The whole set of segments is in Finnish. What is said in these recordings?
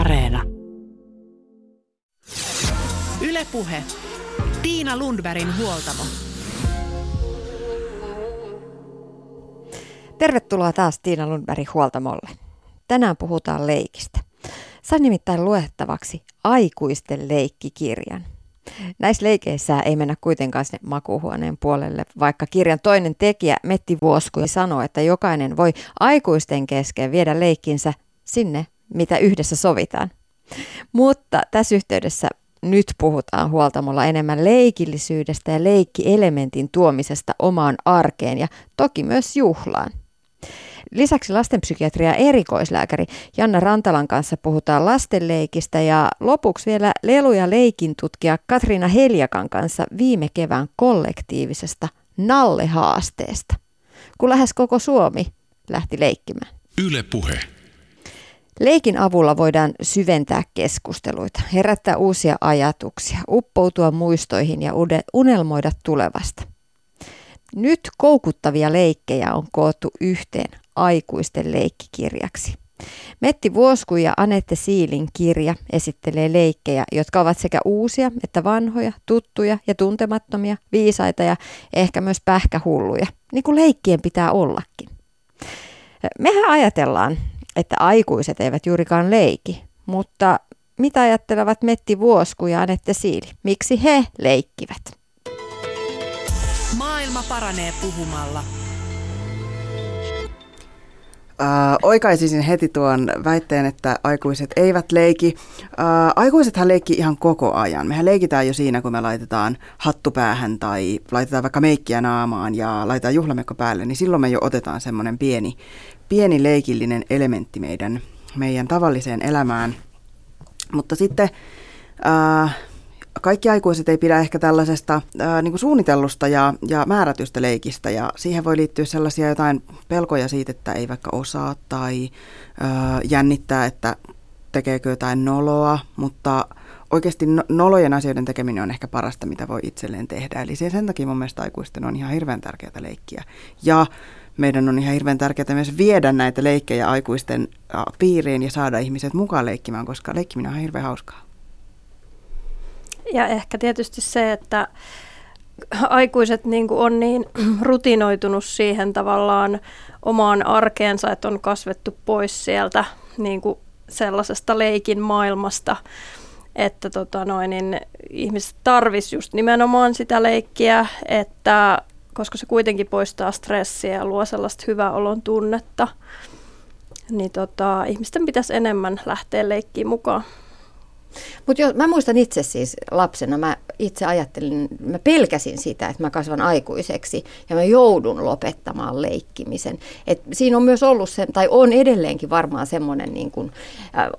Areena. Yle Puhe. Tiina Lundbergin huoltamo. Tervetuloa taas Tiina Lundbergin huoltamolle. Tänään puhutaan leikistä. Sain nimittäin luettavaksi aikuisten leikkikirjan. Näissä leikeissä ei mennä kuitenkaan sinne makuuhuoneen puolelle, vaikka kirjan toinen tekijä Mette Vuosku sanoo, että jokainen voi aikuisten kesken viedä leikkinsä sinne, mitä yhdessä sovitaan. Mutta tässä yhteydessä nyt puhutaan huoltamolla enemmän leikillisyydestä ja leikkielementin tuomisesta omaan arkeen ja toki myös juhlaan. Lisäksi lastenpsykiatria erikoislääkäri Janna Rantalan kanssa puhutaan lastenleikistä ja lopuksi vielä lelu- ja leikintutkija Katriina Heljakan kanssa viime kevään kollektiivisesta nallehaasteesta, kun lähes koko Suomi lähti leikkimään. Yle Puhe. Leikin avulla voidaan syventää keskusteluita, herättää uusia ajatuksia, uppoutua muistoihin ja unelmoida tulevasta. Nyt koukuttavia leikkejä on koottu yhteen aikuisten leikkikirjaksi. Mette Vuosku ja Anette Siilin kirja esittelee leikkejä, jotka ovat sekä uusia että vanhoja, tuttuja ja tuntemattomia, viisaita ja ehkä myös pähkähulluja, niin kuin leikkien pitää ollakin. Mehän ajatellaan, että aikuiset eivät juurikaan leiki, mutta mitä ajattelevat Mette Vuosku ja Anette Siili? Miksi he leikkivät? Maailma paranee puhumalla. Oikaisisin heti tuon väitteen, että aikuiset eivät leiki. Aikuisethan leikkii ihan koko ajan. Mehän leikitään jo siinä, kun me laitetaan hattu päähän tai laitetaan vaikka meikkiä naamaan ja laitetaan juhlamekko päälle, niin silloin me jo otetaan semmoinen pieni leikillinen elementti meidän tavalliseen elämään. Mutta sitten kaikki aikuiset ei pidä ehkä tällaisesta niin kuin suunnitellusta ja määrätystä leikistä, ja siihen voi liittyä sellaisia jotain pelkoja siitä, että ei vaikka osaa tai jännittää, että tekeekö jotain noloa, mutta oikeasti nolojen asioiden tekeminen on ehkä parasta, mitä voi itselleen tehdä. Eli sen takia mun mielestä aikuisten on ihan hirveän tärkeää leikkiä. Ja meidän on ihan hirveän tärkeää myös viedä näitä leikkejä aikuisten piiriin ja saada ihmiset mukaan leikkimään, koska leikkiminen on hirveän hauskaa. Ja ehkä tietysti se, että aikuiset niin kuin on niin rutinoitunut siihen tavallaan omaan arkeensa, että on kasvettu pois sieltä niin kuin sellaisesta leikin maailmasta, että niin ihmiset tarvisi just nimenomaan sitä leikkiä, että, koska se kuitenkin poistaa stressiä ja luo sellaista hyvää olon tunnetta, niin ihmisten pitäisi enemmän lähteä leikkiin mukaan. Mutta mä muistan itse siis lapsena, mä itse ajattelin, mä pelkäsin sitä, että mä kasvan aikuiseksi ja mä joudun lopettamaan leikkimisen. Et siinä on myös ollut se, tai on edelleenkin varmaan semmoinen niin kun,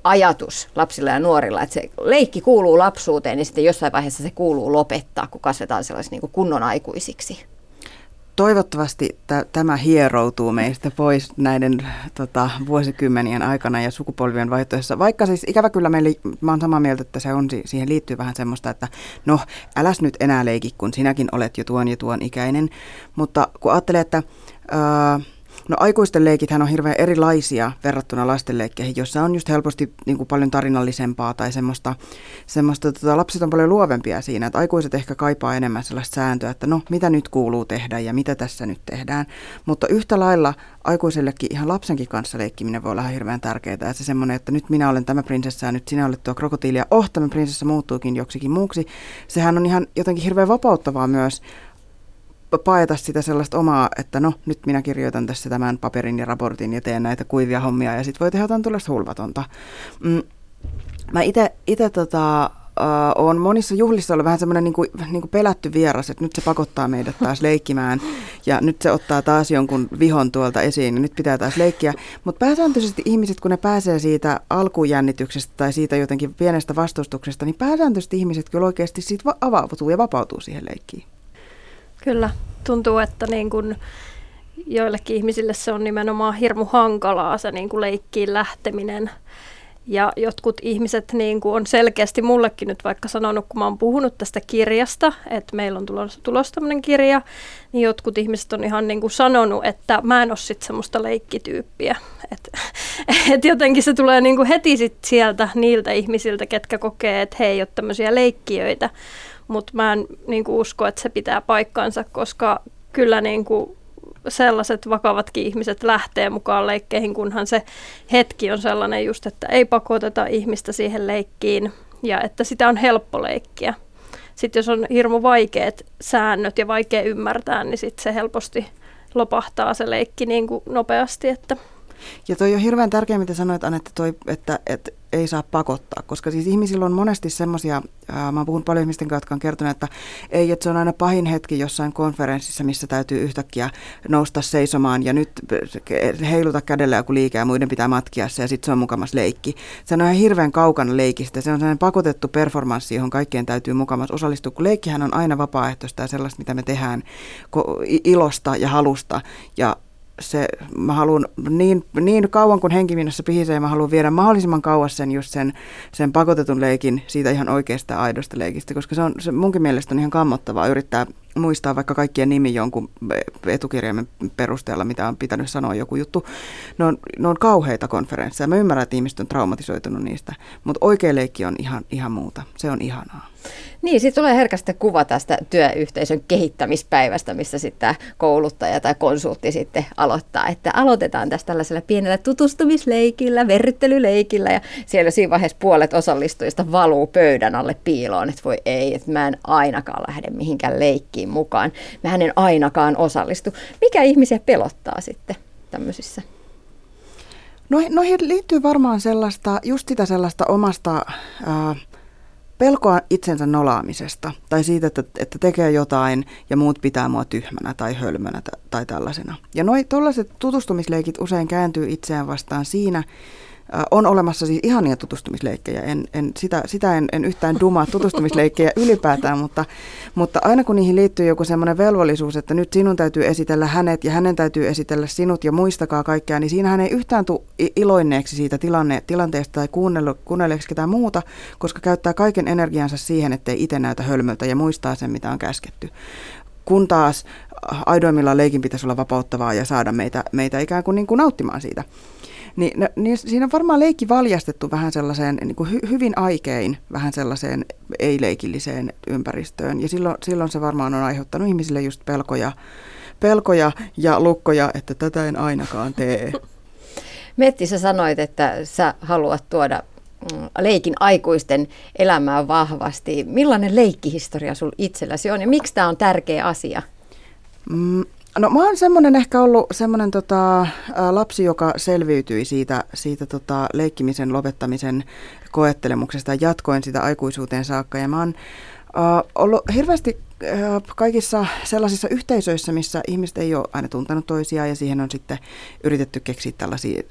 ajatus lapsilla ja nuorilla, että se leikki kuuluu lapsuuteen ja sitten jossain vaiheessa se kuuluu lopettaa, kun kasvetaan sellaisiksi niin kun kunnon aikuisiksi. Toivottavasti tämä hieroutuu meistä pois näiden vuosikymmenien aikana ja sukupolvien vaihtoessa. Vaikka siis ikävä kyllä mä oon samaa mieltä, että se on, siihen liittyy vähän semmoista, että no äläs nyt enää leiki, kun sinäkin olet jo tuon ikäinen. Mutta kun ajattelee, että aikuisten leikithän on hirveän erilaisia verrattuna lasten leikkeihin, jossa on just helposti niin kuin paljon tarinallisempaa tai semmoista lapset on paljon luovempia siinä, että aikuiset ehkä kaipaa enemmän sellaista sääntöä, että no mitä nyt kuuluu tehdä ja mitä tässä nyt tehdään, mutta yhtä lailla aikuisellekin ihan lapsenkin kanssa leikkiminen voi olla hirveän tärkeää, että se semmoinen, että nyt minä olen tämä prinsessa ja nyt sinä olet tuo krokotiili ja tämä prinsessa muuttuukin joksikin muuksi, sehän on ihan jotenkin hirveän vapauttavaa myös, paeta sitä sellaista omaa, että no nyt minä kirjoitan tässä tämän paperin ja raportin ja teen näitä kuivia hommia ja sitten voi tehdä jotain tuollaista hulvatonta. Mä itse on monissa juhlissa ollut vähän semmoinen niinku pelätty vieras, että nyt se pakottaa meidät taas leikkimään ja nyt se ottaa taas jonkun vihon tuolta esiin ja nyt pitää taas leikkiä. Mutta pääsääntöisesti ihmiset, kun ne pääsee siitä alkujännityksestä tai siitä jotenkin pienestä vastustuksesta, niin pääsääntöisesti ihmiset kyllä oikeasti siitä avautuu ja vapautuu siihen leikkiin. Kyllä, tuntuu, että niin kun joillekin ihmisille se on nimenomaan hirmu hankalaa se niin kun leikkiin lähteminen Ja jotkut ihmiset niin kuin on selkeästi mullekin nyt vaikka sanonut, kun mä oon puhunut tästä kirjasta, että meillä on tulossa tämmöinen kirja, niin jotkut ihmiset on ihan niin kuin sanonut, että mä en ole sitten semmoista leikkityyppiä. Et jotenkin se tulee niin kuin heti sit sieltä niiltä ihmisiltä, ketkä kokee, että he ei ole tämmöisiä leikkijöitä. Mutta mä en niin kuin usko, että se pitää paikkaansa, koska kyllä niin kuin sellaiset vakavatkin ihmiset lähtee mukaan leikkeihin, kunhan se hetki on sellainen just, että ei pakoteta ihmistä siihen leikkiin ja että sitä on helppo leikkiä. Sitten jos on hirmu vaikeat säännöt ja vaikea ymmärtää, niin sitten se helposti lopahtaa se leikki niin kuin nopeasti. Ja toi on hirveän tärkeä, mitä sanoit, Anette, että ei saa pakottaa, koska siis ihmisillä on monesti semmoisia, mä oon puhunut paljon ihmisten kanssa, jotka on kertonut, että ei, että se on aina pahin hetki jossain konferenssissa, missä täytyy yhtäkkiä nousta seisomaan ja nyt heiluta kädellä joku liike ja muiden pitää matkia se ja sitten se on mukamas leikki. Se on ihan hirveän kaukana leikistä, se on sellainen pakotettu performanssi, johon kaikkien täytyy mukamas osallistua, kun leikkihän on aina vapaaehtoista ja sellaista, mitä me tehdään ilosta ja halusta ja se, mä haluan niin kauan kuin henkiminnassa pihisee, mä haluan viedä mahdollisimman kauas sen just sen pakotetun leikin siitä ihan oikeasta aidosta leikistä, koska se munkin mielestä on ihan kammottavaa yrittää muistaa vaikka kaikkien nimi jonkun etukirjaimen perusteella, mitä on pitänyt sanoa joku juttu. Ne on kauheita konferensseja. Mä ymmärrän, että ihmiset on traumatisoitunut niistä, mutta oikea leikki on ihan muuta. Se on ihanaa. Niin, siitä tulee herkästi kuva tästä työyhteisön kehittämispäivästä, missä sitten kouluttaja tai konsultti sitten aloittaa, että aloitetaan tästä tällaisella pienellä tutustumisleikillä, verryttelyleikillä ja siellä siinä vaiheessa puolet osallistujista valuu pöydän alle piiloon, että voi ei, että mä en ainakaan lähde mihinkään leikkiin mukaan. Mähän en ainakaan osallistu. Mikä ihmisiä pelottaa sitten tämmöisissä? Noihin liittyy varmaan sellaista, just sitä sellaista omasta pelkoa itsensä nolaamisesta tai siitä, että tekee jotain ja muut pitää mua tyhmänä tai hölmönä tai tällaisena. Ja tuollaiset tutustumisleikit usein kääntyy itseään vastaan siinä. On olemassa siis ihania tutustumisleikkejä, en yhtään dumaa tutustumisleikkejä ylipäätään, mutta aina kun niihin liittyy joku semmoinen velvollisuus, että nyt sinun täytyy esitellä hänet ja hänen täytyy esitellä sinut ja muistakaa kaikkea, niin siinähän ei yhtään tule iloinneeksi siitä tilanteesta tai kuunnelleeksi ketään muuta, koska käyttää kaiken energiansa siihen, ettei itse näytä hölmöltä ja muistaa sen, mitä on käsketty. Kun taas aidoimmillaan leikin pitäisi olla vapauttavaa ja saada meitä ikään kuin, nauttimaan siitä. Niin siinä on varmaan leikki valjastettu vähän sellaiseen niin kuin hyvin aikein, vähän sellaiseen ei-leikilliseen ympäristöön. Ja silloin se varmaan on aiheuttanut ihmisille just pelkoja ja lukkoja, että tätä en ainakaan tee. Mette, sä sanoit, että sä haluat tuoda leikin aikuisten elämään vahvasti. Millainen leikkihistoria sul itselläsi on ja miksi tämä on tärkeä asia? No mä oon ollut semmoinen lapsi, joka selviytyi siitä leikkimisen lopettamisen koettelemuksesta ja jatkoin sitä aikuisuuteen saakka. Ja mä oon ollut hirveästi kaikissa sellaisissa yhteisöissä, missä ihmiset ei ole aina tuntenut toisiaan ja siihen on sitten yritetty keksiä tällaisia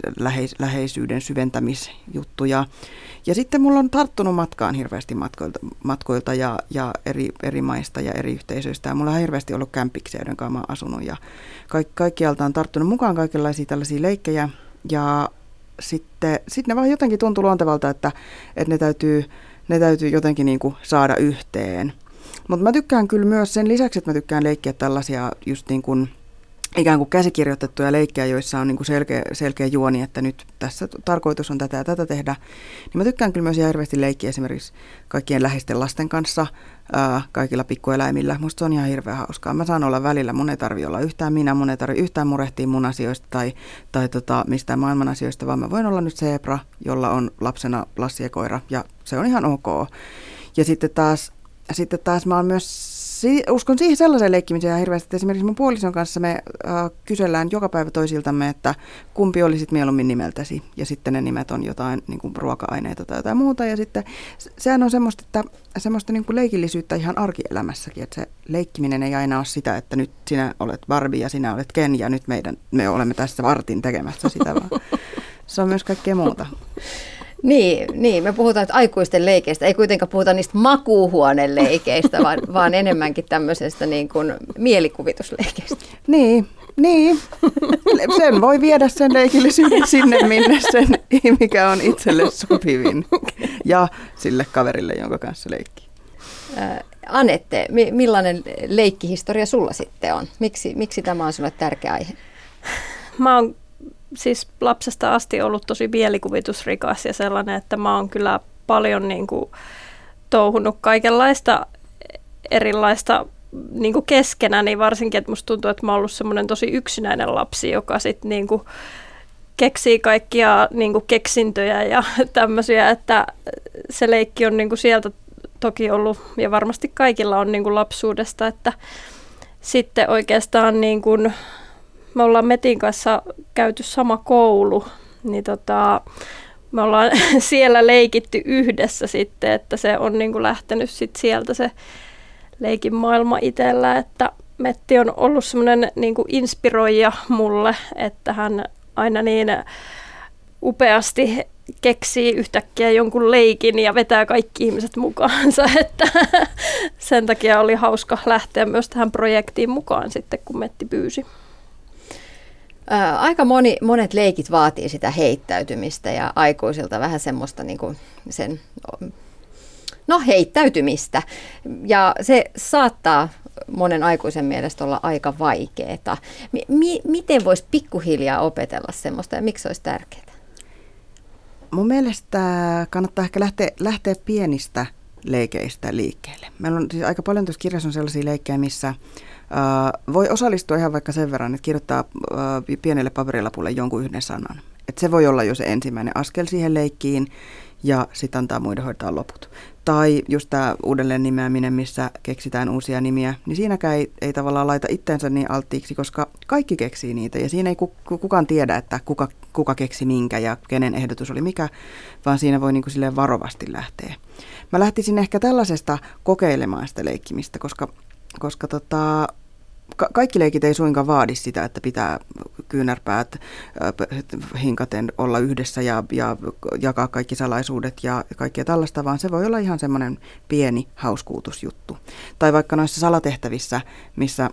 läheisyyden syventämisjuttuja. Ja sitten mulla on tarttunut matkaan hirveästi matkoilta ja eri maista ja eri yhteisöistä. Ja mulla on hirveästi ollut kämpiksiä, joiden kanssa mä oon asunut ja kaikkialta on tarttunut mukaan kaikenlaisia tällaisia leikkejä. Ja sitten ne vaan jotenkin tuntui luontevalta, että ne täytyy jotenkin niin kuin saada yhteen. Mutta mä tykkään kyllä myös sen lisäksi, että mä tykkään leikkiä tällaisia just niin kuin ikään kuin käsikirjoitettuja leikkejä, joissa on niin kuin selkeä juoni, että nyt tässä tarkoitus on tätä ja tätä tehdä. Niin mä tykkään kyllä myös hirveästi leikkiä esimerkiksi kaikkien läheisten lasten kanssa, kaikilla pikkueläimillä. Musta se on ihan hirveän hauskaa. Mä saan olla välillä, mun ei tarvitse olla yhtään minä, mun ei tarvitse yhtään murehtia mun asioista tai mistään maailman asioista, vaan mä voin olla nyt zebra, jolla on lapsena lassiekoira ja se on ihan ok. Ja sitten taas mä oon myös uskon siihen sellaiseen leikkimiseen hirveästi, että esimerkiksi mun puolison kanssa me kysellään joka päivä toisiltamme, että kumpi olisit mieluummin nimeltäsi. Ja sitten ne nimet on jotain niin kuin ruoka-aineita tai jotain muuta. Ja sitten sehän on semmoista niin kuin leikillisyyttä ihan arkielämässäkin, että se leikkiminen ei aina ole sitä, että nyt sinä olet Barbie ja sinä olet Ken ja nyt me olemme tässä vartin tekemässä sitä, vaan se on myös kaikkea muuta. Niin, me puhutaan aikuisten leikeistä, ei kuitenkaan puhuta niistä makuuhuoneen leikeistä, vaan enemmänkin tämmöisestä niin kuin mielikuvitusleikeistä. Niin, Niin, sen voi viedä sen leikillisyyden sinne, minne sen, mikä on itselle sopivin ja sille kaverille, jonka kanssa leikkii. Anette, millainen leikkihistoria sulla sitten on? Miksi tämä on sinulle tärkeä aihe? Mä oon siis lapsesta asti ollut tosi mielikuvitusrikas ja sellainen, että mä oon kyllä paljon niin kuin touhunut kaikenlaista erilaista niin kuin keskenäni, niin varsinkin, että musta tuntuu, että mä oon ollut semmoinen tosi yksinäinen lapsi, joka sitten niin kuin keksii kaikkia niin kuin keksintöjä ja tämmöisiä, että se leikki on niin kuin sieltä toki ollut ja varmasti kaikilla on niin kuin lapsuudesta, että sitten oikeastaan niin kuin me ollaan Metin kanssa käyty sama koulu, niin me ollaan siellä leikitty yhdessä sitten, että se on niin kuin lähtenyt sitten sieltä se leikin maailma itsellä, että Metti on ollut semmoinen niin kuin inspiroija mulle, että hän aina niin upeasti keksii yhtäkkiä jonkun leikin ja vetää kaikki ihmiset mukaansa, että sen takia oli hauska lähteä myös tähän projektiin mukaan sitten, kun Metti pyysi. Aika monet leikit vaatii sitä heittäytymistä ja aikuisilta vähän semmoista niin kuin sen heittäytymistä. Ja se saattaa monen aikuisen mielestä olla aika vaikeaa. Miten voisi pikkuhiljaa opetella semmoista ja miksi se olisi tärkeää? Mun mielestä kannattaa ehkä lähteä pienistä leikeistä liikkeelle. Meillä on siis aika paljon tuossa kirjassa on sellaisia leikkejä, missä voi osallistua ihan vaikka sen verran, että kirjoittaa pienelle paperilapulle jonkun yhden sanan. Et se voi olla jo se ensimmäinen askel siihen leikkiin ja sitten antaa muiden hoitaa loput. Tai just tämä uudelleen nimeäminen, missä keksitään uusia nimiä, niin siinäkään ei tavallaan laita itseänsä niin alttiiksi, koska kaikki keksii niitä. Ja siinä ei kukaan tiedä, että kuka keksi minkä ja kenen ehdotus oli mikä, vaan siinä voi niin kuin silleen varovasti lähteä. Mä lähtisin ehkä tällaisesta kokeilemaan sitä leikkimistä, koska kaikki leikit ei suinkaan vaadi sitä, että pitää kyynärpäät hinkaten olla yhdessä ja jakaa kaikki salaisuudet ja kaikkea tällaista, vaan se voi olla ihan semmoinen pieni hauskuutusjuttu. Tai vaikka noissa salatehtävissä, missä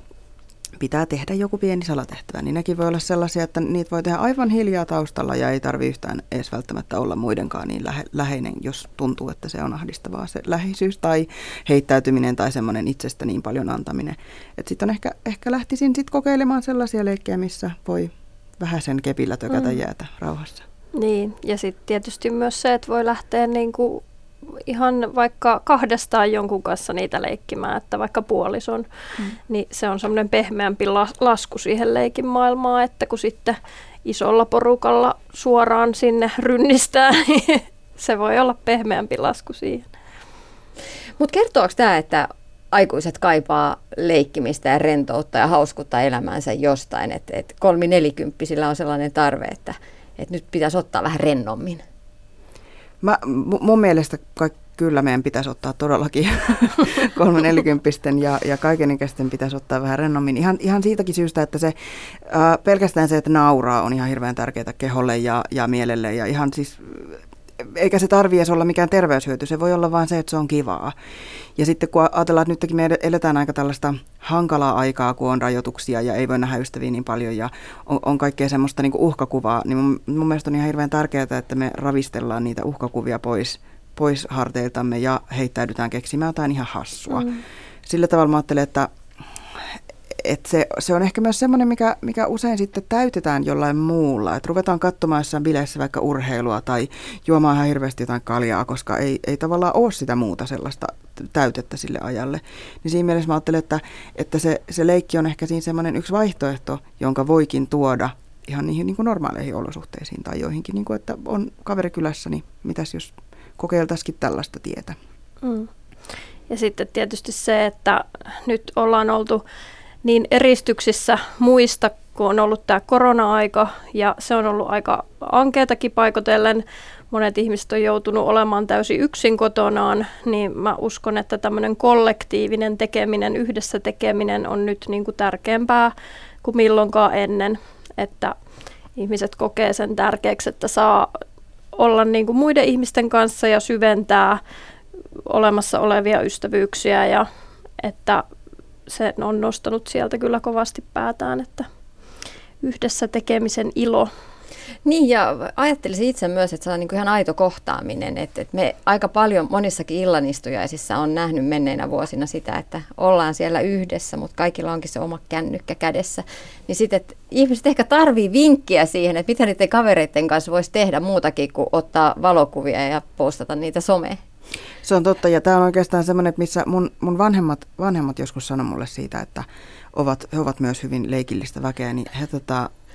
pitää tehdä joku pieni salatehtävä, niin nekin voi olla sellaisia, että niitä voi tehdä aivan hiljaa taustalla ja ei tarvitse yhtään edes välttämättä olla muidenkaan niin läheinen, jos tuntuu, että se on ahdistavaa se läheisyys tai heittäytyminen tai semmoinen itsestä niin paljon antaminen. Että sitten ehkä lähtisin sit kokeilemaan sellaisia leikkejä, missä voi vähäsen kepillä tökätä jäätä rauhassa. Niin, ja sitten tietysti myös se, että voi lähteä niinku ihan vaikka kahdestaan jonkun kanssa niitä leikkimään, että vaikka puolison, niin se on semmoinen pehmeämpi lasku siihen leikin maailmaan, että kun sitten isolla porukalla suoraan sinne rynnistää, niin se voi olla pehmeämpi lasku siihen. Mutta kertooko tämä, että aikuiset kaipaa leikkimistä ja rentoutta ja hauskuutta elämäänsä jostain, että et 3-4-kymppisillä on sellainen tarve, että et nyt pitäisi ottaa vähän rennommin? Mun mielestä kyllä meidän pitäisi ottaa todellakin 3-40-pisten ja kaikenikäisten pitäisi ottaa vähän rennommin. Ihan siitäkin syystä, että se pelkästään se, että nauraa on ihan hirveän tärkeää keholle ja mielelle. Ja ihan siis, eikä se tarvitse olla mikään terveyshyöty, se voi olla vaan se, että se on kivaa. Ja sitten kun ajatellaan, että nytkin me eletään aika tällaista hankalaa aikaa, kun on rajoituksia ja ei voi nähdä ystäviä niin paljon ja on kaikkea semmoista niin kuin uhkakuvaa, niin mun mielestä on ihan hirveän tärkeää, että me ravistellaan niitä uhkakuvia pois harteiltamme ja heittäydytään keksimään jotain ihan hassua. Sillä tavalla mä ajattelen, että se on ehkä myös semmoinen, mikä usein sitten täytetään jollain muulla. Että ruvetaan katsomaan jossain bileissä vaikka urheilua tai juomaan ihan hirveästi jotain kaljaa, koska ei tavallaan ole sitä muuta sellaista täytettä sille ajalle. Niin siinä mielessä mä ajattelen, että se leikki on ehkä siinä semmoinen yksi vaihtoehto, jonka voikin tuoda ihan niihin niin kuin normaaleihin olosuhteisiin tai joihinkin, niin kuin, että on kaverikylässä, niin mitäs jos kokeiltaisikin tällaista tietä. Ja sitten tietysti se, että nyt ollaan oltu niin eristyksissä muista, kun on ollut tämä korona-aika, ja se on ollut aika ankeatakin paikotellen. Monet ihmiset on joutunut olemaan täysin yksin kotonaan, niin mä uskon, että tämmöinen kollektiivinen tekeminen, yhdessä tekeminen on nyt niin kuin tärkeämpää kuin milloinkaan ennen, että ihmiset kokee sen tärkeäksi, että saa olla niin kuin muiden ihmisten kanssa ja syventää olemassa olevia ystävyyksiä, ja että se on nostanut sieltä kyllä kovasti päätään, että yhdessä tekemisen ilo. Niin, ja ajattelisin itse myös, että se on niin kuin ihan aito kohtaaminen. Että me aika paljon monissakin illanistujaisissa on nähnyt menneinä vuosina sitä, että ollaan siellä yhdessä, mutta kaikilla onkin se oma kännykkä kädessä. Niin sitten, että ihmiset ehkä tarvii vinkkiä siihen, että mitä niiden kavereiden kanssa voisi tehdä muutakin kuin ottaa valokuvia ja postata niitä someen. Se on totta, ja tämä on oikeastaan semmoinen, missä mun vanhemmat joskus sanoi mulle siitä, että he ovat myös hyvin leikillistä väkeä, niin he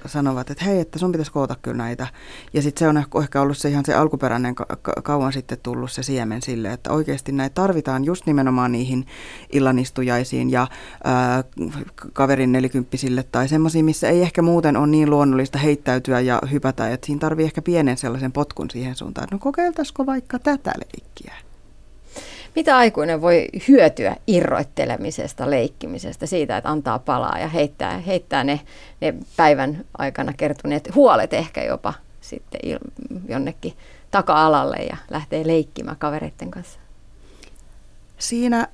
sanovat, että hei, että sun pitäisi koota kyllä näitä. Ja sitten se on ehkä ollut se ihan se alkuperäinen kauan sitten tullut se siemen sille, että oikeasti näitä tarvitaan just nimenomaan niihin illanistujaisiin ja kaverin nelikymppisille tai semmoisia, missä ei ehkä muuten ole niin luonnollista heittäytyä ja hypätä, että siinä tarvii ehkä pienen sellaisen potkun siihen suuntaan, että no kokeiltaisiko vaikka tätä leikkiä. Mitä aikuinen voi hyötyä irroittelemisesta, leikkimisestä, siitä, että antaa palaa ja heittää ne päivän aikana kertyneet huolet ehkä jopa sitten jonnekin taka-alalle ja lähtee leikkimään kavereiden kanssa? Siinä,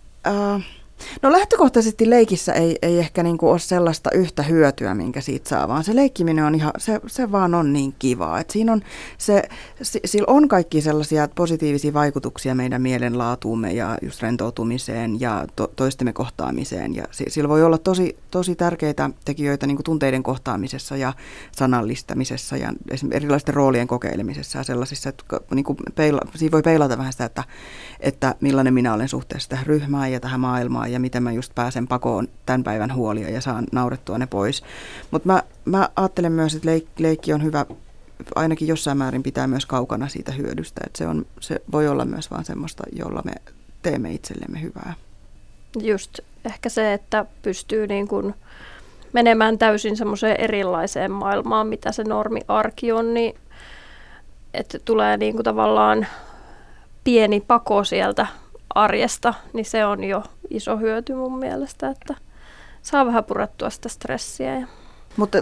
no lähtökohtaisesti leikissä ei ehkä niinku ole sellaista yhtä hyötyä, minkä siitä saa, vaan se leikkiminen on ihan, se vaan on niin kivaa. Et siinä on, sillä on kaikki sellaisia positiivisia vaikutuksia meidän mielenlaatuumme ja just rentoutumiseen ja toistemme kohtaamiseen. Ja sillä voi olla tosi, tosi tärkeitä tekijöitä niinku tunteiden kohtaamisessa ja sanallistamisessa ja erilaisten roolien kokeilemisessa ja sellaisissa, että niinku siinä voi peilata vähän sitä, että millainen minä olen suhteessa tähän ryhmään ja tähän maailmaan ja miten mä just pääsen pakoon tämän päivän huolia ja saan naurettua ne pois. Mutta mä ajattelen myös, että leikki on hyvä ainakin jossain määrin pitää myös kaukana siitä hyödystä. Että se voi olla myös vaan semmoista, jolla me teemme itsellemme hyvää. Just ehkä se, että pystyy niin kun menemään täysin semmoiseen erilaiseen maailmaan, mitä se normiarki on, niin että tulee niin kun tavallaan pieni pako sieltä arjesta, niin se on jo iso hyöty mun mielestä, että saa vähän purettua sitä stressiä. Mutta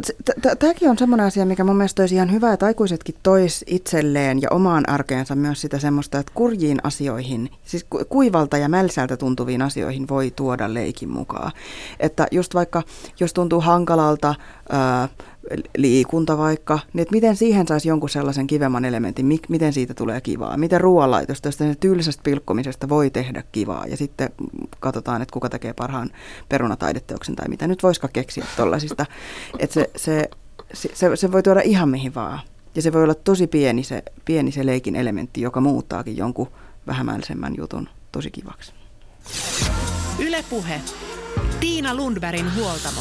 tämäkin on semmoinen asia, mikä mun mielestä olisi ihan hyvä, että aikuisetkin tois itselleen ja omaan arkeensa myös sitä semmoista, että kurjiin asioihin, siis kuivalta ja mälsältä tuntuviin asioihin voi tuoda leikin mukaan. Että just vaikka, jos tuntuu hankalalta liikunta vaikka, niin että miten siihen saisi jonkun sellaisen kivemman elementin, miten siitä tulee kivaa, miten ruoanlaitosta, josta tylsästä pilkkomisesta voi tehdä kivaa ja sitten katsotaan, että kuka tekee parhaan perunataideteoksen tai mitä nyt voisikaan keksiä tuollaisista, että se voi tuoda ihan mihin vaan ja se voi olla tosi pieni se leikin elementti, joka muuttaakin jonkun vähämällisemmän jutun tosi kivaksi. Yle Puhe. Tiina Lundbergin huoltamo.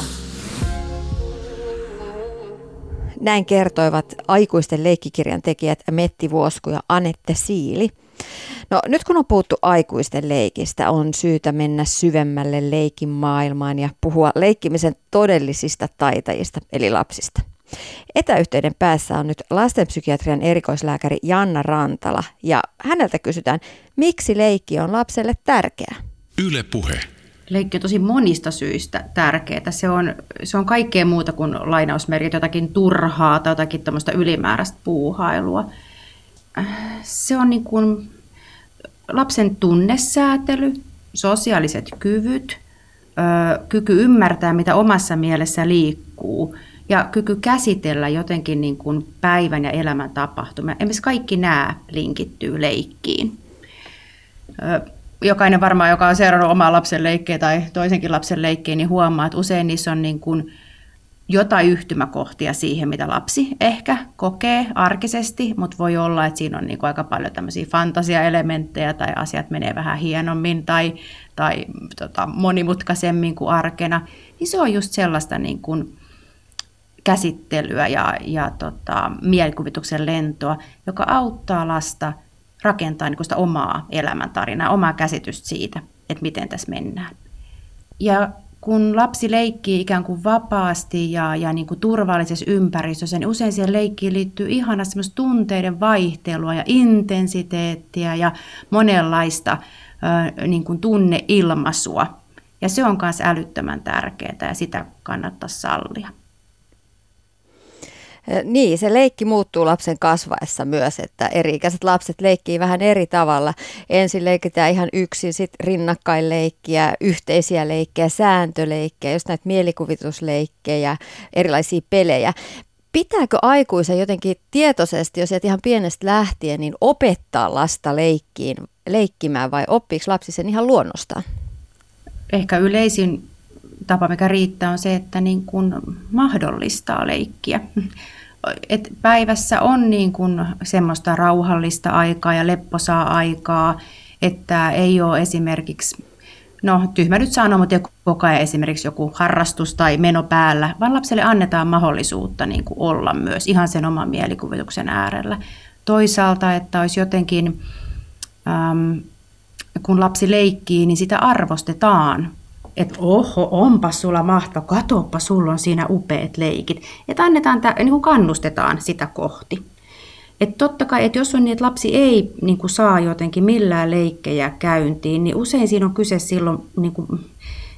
Näin kertoivat aikuisten leikkikirjan tekijät Mette Vuosku ja Anette Siili. No, nyt kun on puhuttu aikuisten leikistä, on syytä mennä syvemmälle leikin maailmaan ja puhua leikkimisen todellisista taitajista, eli lapsista. Etäyhteyden päässä on nyt lastenpsykiatrian erikoislääkäri Janna Rantala, ja häneltä kysytään, miksi leikki on lapselle tärkeää? Yle Puhe. Leikki on tosi monista syistä tärkeää. Se on kaikkea muuta kuin lainausmerkit, jotakin turhaa tai jotakin tämmöistä ylimääräistä puuhailua. Se on niin kuin lapsen tunnesäätely, sosiaaliset kyvyt, kyky ymmärtää, mitä omassa mielessä liikkuu ja kyky käsitellä jotenkin niin kuin päivän ja elämän tapahtumia. Esimerkiksi kaikki nämä linkittyy leikkiin. Jokainen varmaan, joka on seurannut omaa lapsen leikkiä tai toisenkin lapsen leikkiä, niin huomaa, että usein niissä on niin kuin jotain yhtymäkohtia siihen, mitä lapsi ehkä kokee arkisesti, mutta voi olla, että siinä on niin kuin aika paljon tämmöisiä fantasiaelementtejä tai asiat menee vähän hienommin tai monimutkaisemmin kuin arkena. Niin se on just sellaista niin kuin käsittelyä ja mielikuvituksen lentoa, joka auttaa lasta rakentaa niin kuin sitä omaa elämäntarinaa, omaa käsitystä siitä, että miten tässä mennään. Ja kun lapsi leikkii ikään kuin vapaasti ja niin kuin turvallisessa ympäristössä, niin usein siihen leikkiin liittyy ihana semmoista tunteiden vaihtelua ja intensiteettiä ja monenlaista niin kuin tunneilmaisua. Ja se on myös älyttömän tärkeää ja sitä kannattaisi sallia. Niin, se leikki muuttuu lapsen kasvaessa myös, että eri-ikäiset lapset leikkii vähän eri tavalla. Ensin leikitään ihan yksin, sitten rinnakkainleikkiä, yhteisiä leikkejä, sääntöleikkejä, just näitä mielikuvitusleikkejä, erilaisia pelejä. Pitääkö aikuisen jotenkin tietoisesti, jos et ihan pienestä lähtien, niin opettaa lasta leikkimään vai oppiiko lapsi sen ihan luonnostaan? Ehkä yleisin tapa, mikä riittää, on se, että niin kuin mahdollistaa leikkiä. Et päivässä on niin kuin semmoista rauhallista aikaa ja lepposaa aikaa, että ei ole esimerkiksi, no tyhmä nyt sanoo, mutta koko ajan esimerkiksi joku harrastus tai meno päällä, vaan lapselle annetaan mahdollisuutta niin kuin olla myös ihan sen oman mielikuvituksen äärellä. Toisaalta, että olisi jotenkin, kun lapsi leikkii, niin sitä arvostetaan. Että oho, onpas sulla mahtava, katoppa, sulla on siinä upeat leikit. Että annetaan, niin kuin kannustetaan sitä kohti. Että totta kai, että jos on niin, että lapsi ei niin kuin saa jotenkin millään leikkejä käyntiin, niin usein siinä on kyse silloin, niin kuin,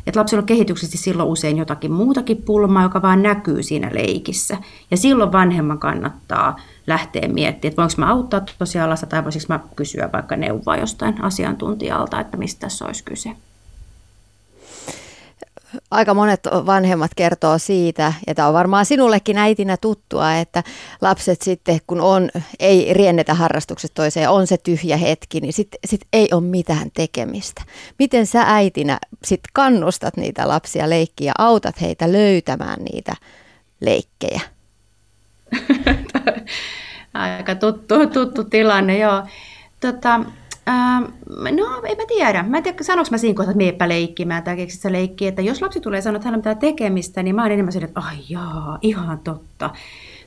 että lapsilla on kehityksessä silloin usein jotakin muutakin pulmaa, joka vaan näkyy siinä leikissä. Ja silloin vanhemman kannattaa lähteä miettimään, että voinko mä auttaa tosiaan lasta tai voisinko mä kysyä vaikka neuvoa jostain asiantuntijalta, että mistä tässä olisi kyse. Aika monet vanhemmat kertoo siitä, ja tämä on varmaan sinullekin äitinä tuttua, että lapset sitten, kun ei riennetä harrastuksesta toiseen, on se tyhjä hetki, niin sit ei ole mitään tekemistä. Miten sä äitinä sit kannustat niitä lapsia leikkiä ja autat heitä löytämään niitä leikkejä? Aika tuttu tilanne, joo. No, eipä tiedä. Mä en tiedä, sanoinko mä siinä kohtaa, että meepä leikkimään tai keksit sä leikkiä. Että jos lapsi tulee sanoa, että hänellä on mitään tekemistä, niin mä oon enemmän siinä, että ai jaa, ihan totta.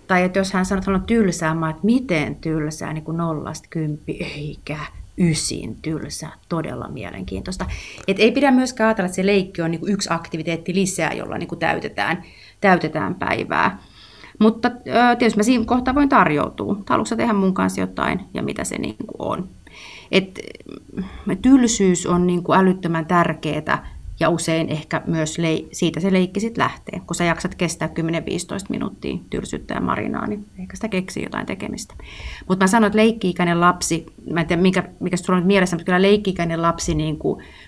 Tai että jos hän sanoo, että hän on tylsää, mä oon, että miten tylsää, niin kuin 0-10, eikä 9 tylsää. Todella mielenkiintoista. Että ei pidä myöskään ajatella, että se leikki on niin kuin yksi aktiviteetti lisää, jolla niin kuin täytetään päivää. Mutta tietysti mä siinä kohtaa voin tarjoutua. Haluatko sä tehdä mun kanssa jotain ja mitä se niin kuin on? Että tylsyys on niin kuin älyttömän tärkeää ja usein ehkä myös siitä se leikki sitten lähtee. Kun sä jaksat kestää 10-15 minuuttia tylsyyttä ja marinaa, niin ehkä sitä keksii jotain tekemistä. Mutta mä sanoin, että leikki-ikäinen lapsi, mä en tiedä mikä sulla on mielessä, mutta kyllä leikki-ikäinen lapsi, niin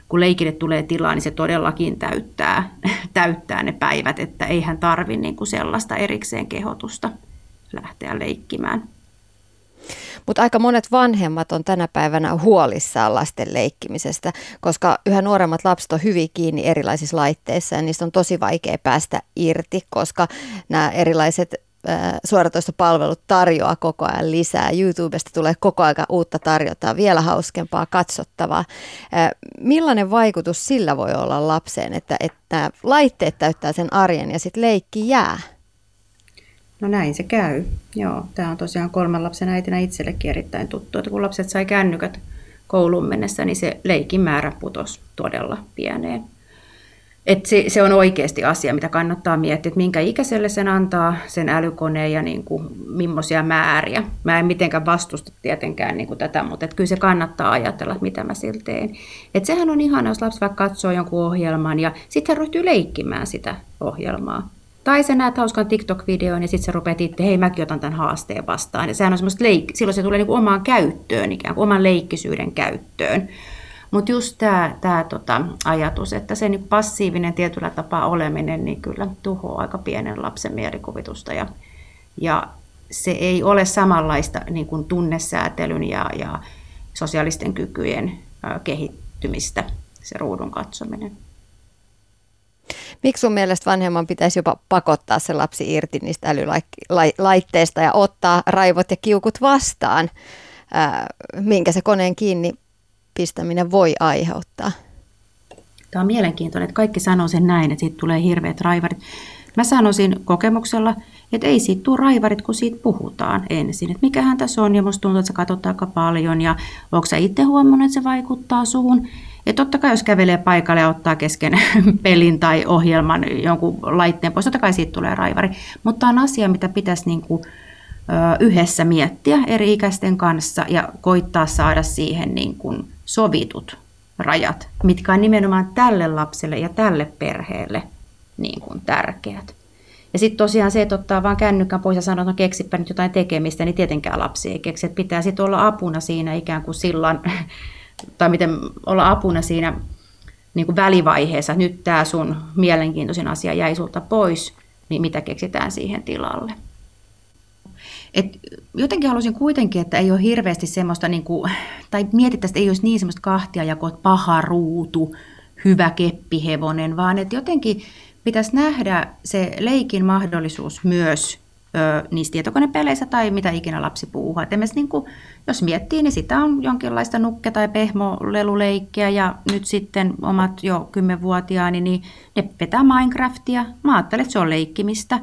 kun leikille tulee tilaa, niin se todellakin täyttää ne päivät. Että ei hän tarvi niin kuin sellaista erikseen kehotusta lähteä leikkimään. Mutta aika monet vanhemmat on tänä päivänä huolissaan lasten leikkimisestä, koska yhä nuoremmat lapset on hyvin kiinni erilaisissa laitteissa ja niistä on tosi vaikea päästä irti, koska nämä erilaiset suoratoistopalvelut tarjoaa koko ajan lisää. YouTubesta tulee koko ajan uutta tarjotaan, vielä hauskempaa, katsottavaa. Millainen vaikutus sillä voi olla lapseen, että laitteet täyttää sen arjen ja sitten leikki jää? No näin se käy. Joo, tämä on tosiaan 3 lapsen äitinä itsellekin erittäin tuttu, että kun lapset sai kännykät kouluun mennessä, niin se leikin määrä putosi todella pieneen. Että se on oikeasti asia, mitä kannattaa miettiä, että minkä ikäiselle sen antaa, sen älykoneen ja niin kuin, millaisia määriä. Mä en mitenkään vastusta tietenkään niin kuin tätä, mutta että kyllä se kannattaa ajatella, että mitä mä sillä teen. Että sehän on ihana, jos lapsi vaikka katsoo jonkun ohjelman ja sitten hän ryhtyy leikkimään sitä ohjelmaa. Tai sä näet hauskan TikTok-videon ja sitten sä rupeat itse, hei mäkin otan tämän haasteen vastaan. Ja sehän on semmoista silloin se tulee niinku omaan käyttöön ikään kuin, oman leikkisyyden käyttöön. Mutta just tämä ajatus, että se niinku passiivinen tietyllä tapaa oleminen, niin kyllä tuhoaa aika pienen lapsen mielikuvitusta. Ja se ei ole samanlaista niin kuin tunnesäätelyn ja sosiaalisten kykyjen kehittymistä, se ruudun katsominen. Miksi sun mielestä vanhemman pitäisi jopa pakottaa se lapsi irti niistä älylaitteista ja ottaa raivot ja kiukut vastaan, minkä se koneen kiinni pistäminen voi aiheuttaa? Tämä on mielenkiintoinen, että kaikki sanoo sen näin, että siitä tulee hirveät raivarit. Mä sanoisin kokemuksella, että ei siitä tule raivarit, kun siitä puhutaan ensin. Että mikähän tässä on ja musta tuntuu, että se katsotaan aika paljon ja ootko sä itse huomannut, että se vaikuttaa suhun. Ja totta kai jos kävelee paikalle ja ottaa kesken pelin tai ohjelman jonkun laitteen pois, totta kai siitä tulee raivari. Mutta on asia, mitä pitäisi niin kuin yhdessä miettiä eri ikäisten kanssa ja koittaa saada siihen niin kuin sovitut rajat, mitkä on nimenomaan tälle lapselle ja tälle perheelle niin kuin tärkeät. Ja sitten tosiaan se, että ottaa vaan kännykän pois ja sanoo, että no keksipä nyt jotain tekemistä, niin tietenkään lapsi ei keksi. Että pitää sitten olla apuna siinä ikään kuin sillan, tai miten olla apuna siinä niin kuin välivaiheessa, että nyt tämä sun mielenkiintoisin asia jäi sulta pois, niin mitä keksitään siihen tilalle. Et jotenkin halusin kuitenkin, että ei ole hirveästi semmoista, niin kuin, tai mietittäisiin, että ei olisi niin semmoista kahtiajakoa, että paha ruutu, hyvä keppihevonen, vaan että jotenkin pitäisi nähdä se leikin mahdollisuus myös niissä tietokonepeleissä tai mitä ikinä lapsi puuhaa. Niin jos miettii, niin sitä on jonkinlaista nukke- tai pehmoleluleikkiä ja nyt sitten omat jo 10-vuotiaani, niin ne vetää Minecraftia. Mä ajattelen, että se on leikkimistä.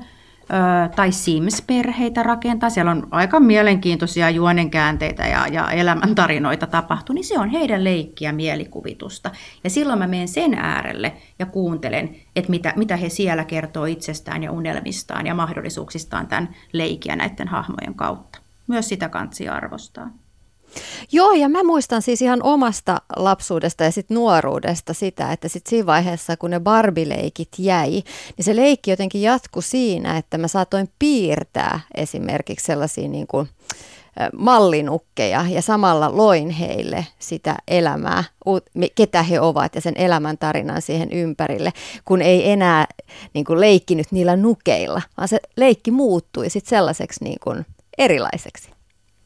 Tai Sims-perheitä rakentaa, siellä on aika mielenkiintoisia juonenkäänteitä ja elämäntarinoita tapahtuu, niin se on heidän leikkiä mielikuvitusta. Ja silloin mä menen sen äärelle ja kuuntelen, että mitä he siellä kertoo itsestään ja unelmistaan ja mahdollisuuksistaan tämän leikiä näiden hahmojen kautta. Myös sitä kantsia arvostaa. Joo, ja mä muistan siis ihan omasta lapsuudesta ja sit nuoruudesta sitä, että sit siinä vaiheessa, kun ne Barbie-leikit jäi, niin se leikki jotenkin jatkui siinä, että mä saatoin piirtää esimerkiksi sellaisia niin kuin mallinukkeja ja samalla loin heille sitä elämää, ketä he ovat ja sen elämän tarinan siihen ympärille, kun ei enää niin kuin leikkinyt niillä nukeilla, vaan se leikki muuttui sitten sellaiseksi niin kuin erilaiseksi.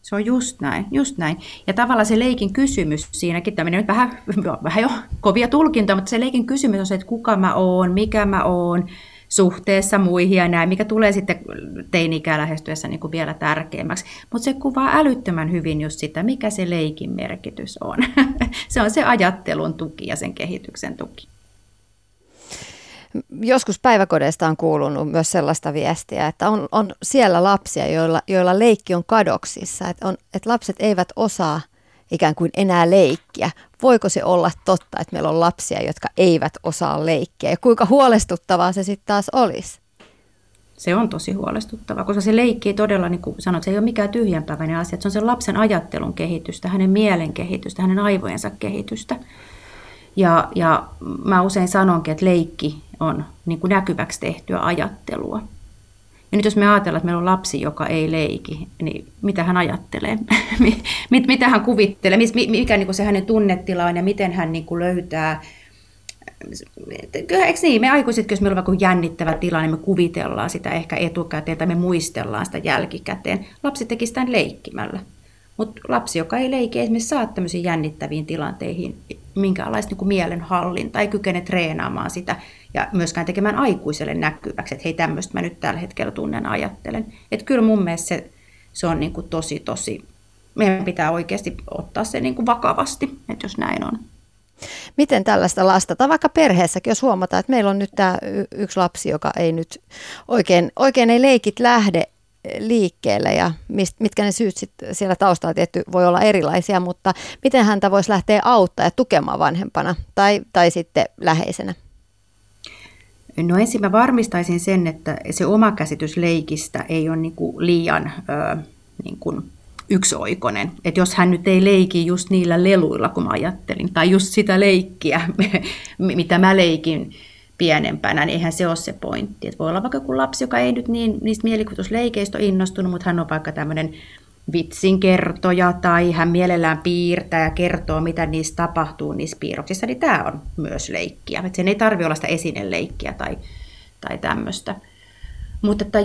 Se on just näin. Ja tavallaan se leikin kysymys siinäkin, tämä menee nyt vähän jo kovia tulkintoja, mutta se leikin kysymys on se, että kuka mä oon, mikä mä oon suhteessa muihin ja näin, mikä tulee sitten teini-ikää lähestyessä niin kuin vielä tärkeämmäksi. Mutta se kuvaa älyttömän hyvin just sitä, mikä se leikin merkitys on. Se on se ajattelun tuki ja sen kehityksen tuki. Joskus päiväkodeista on kuulunut myös sellaista viestiä, että on siellä lapsia, joilla leikki on kadoksissa, että lapset eivät osaa ikään kuin enää leikkiä. Voiko se olla totta, että meillä on lapsia, jotka eivät osaa leikkiä ja kuinka huolestuttavaa se sitten taas olisi? Se on tosi huolestuttavaa, koska se leikki ei todella, niin kuin sanot, se ei ole mikään tyhjänpäiväinen asia, että se on sen lapsen ajattelun kehitystä, hänen mielen kehitystä, hänen aivojensa kehitystä. Ja mä usein sanonkin, että leikki on niin kuin näkyväksi tehtyä ajattelua. Ja nyt jos me ajatellaan, että meillä on lapsi, joka ei leiki, niin mitä hän ajattelee? Mitä hän kuvittelee? Mikä niin kuin se hänen tunnetila on ja miten hän niin kuin löytää? Eikö niin? Me aikuiset, jos meillä on joku jännittävä tila, niin me kuvitellaan sitä ehkä etukäteen tai me muistellaan sitä jälkikäteen. Lapsi tekisi tämän leikkimällä. Mutta lapsi, joka ei leiki, esimerkiksi saa tämmöisiin jännittäviin tilanteihin minkäänlaista niin kuin mielenhallintaa, ei kykene treenaamaan sitä ja myöskään tekemään aikuiselle näkyväksi, että hei tämmöistä mä nyt tällä hetkellä tunnen ja ajattelen. Että kyllä mun mielestä se on niin kuin tosi, meidän pitää oikeasti ottaa se niin kuin vakavasti, että jos näin on. Miten tällaista lasta, tai vaikka perheessäkin, jos huomataan, että meillä on nyt tämä yksi lapsi, joka ei nyt oikein ei leikit lähde liikkeelle ja mitkä ne syyt sit siellä taustalla tietty voi olla erilaisia, mutta miten häntä voisi lähteä auttaa ja tukemaan vanhempana tai sitten läheisenä? No ensin mä varmistaisin sen, että se oma käsitys leikistä ei ole niinku liian niinku yksioikoinen. Että jos hän nyt ei leiki just niillä leluilla, kun mä ajattelin, tai just sitä leikkiä, mitä mä leikin pienempänä, niin eihän se ole se pointti. Et voi olla vaikka joku lapsi, joka ei nyt niin niistä mielikuvitusleikeistä ole innostunut, mutta hän on vaikka tämmöinen vitsinkertoja tai hän mielellään piirtää ja kertoo, mitä niissä tapahtuu niissä piirroksissa, niin tämä on myös leikkiä. Et sen ei tarvitse olla sitä esineleikkiä tai tämmöistä. Mutta että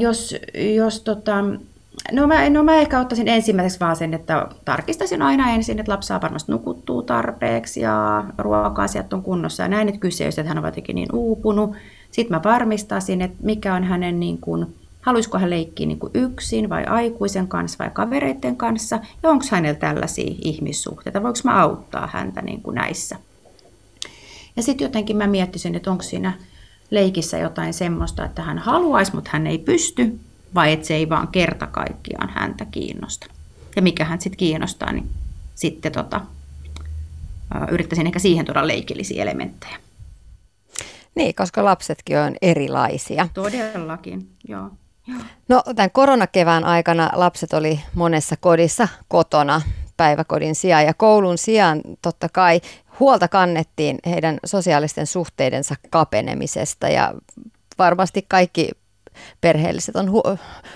mä ehkä ottaisin ensimmäiseksi vaan sen, että tarkistaisin aina ensin, että lapsi saa varmasti nukuttua tarpeeksi ja ruoka-asiat on kunnossa ja näin, että kyse ei ole, että hän on jotenkin niin uupunut. Sitten mä varmistaisin, että mikä on hänen, niin kuin, haluaisiko hän leikkiä niin kuin yksin vai aikuisen kanssa vai kavereiden kanssa ja onko hänellä tällaisia ihmissuhteita, voinko mä auttaa häntä niin kuin näissä. Ja sitten jotenkin mä miettisin, että onko siinä leikissä jotain semmoista, että hän haluaisi, mutta hän ei pysty. Vai että se ei vaan kerta kaikkiaan häntä kiinnosta. Ja mikä hän sitten kiinnostaa, niin sitten yrittäisin ehkä siihen tuoda leikillisiä elementtejä. Niin, koska lapsetkin on erilaisia. Todellakin, joo. No, tämän koronakevään aikana lapset oli monessa kodissa kotona päiväkodin sijaan ja koulun sijaan totta kai huolta kannettiin heidän sosiaalisten suhteidensa kapenemisesta ja varmasti kaikki perheelliset on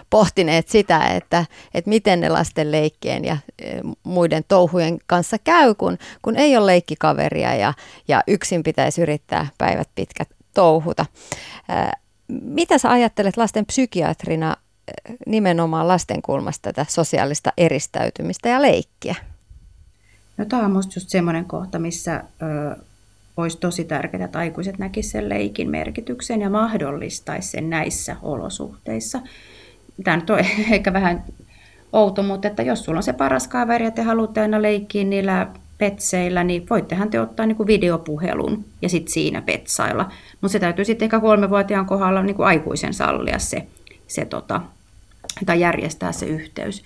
pohtineet sitä, että miten ne lasten leikkien ja muiden touhujen kanssa käy, kun ei ole leikkikaveria ja yksin pitäisi yrittää päivät pitkät touhuta. Mitä sä ajattelet lasten psykiatrina nimenomaan lasten kulmasta tätä sosiaalista eristäytymistä ja leikkiä? No, tämä on minusta just semmoinen kohta, missä olisi tosi tärkeää, että aikuiset näkisivät sen leikin merkityksen ja mahdollistaisi sen näissä olosuhteissa. Tämä nyt on ehkä vähän outo, mutta että jos sulla on se paras kaveri ja te haluatte aina leikkiä niillä petseillä, niin voittehan te ottaa niin kuin videopuhelun ja sitten siinä petsailla. Mutta se täytyy sitten ehkä 3-vuotiaan kohdalla niin kuin aikuisen sallia se, tai järjestää se yhteys.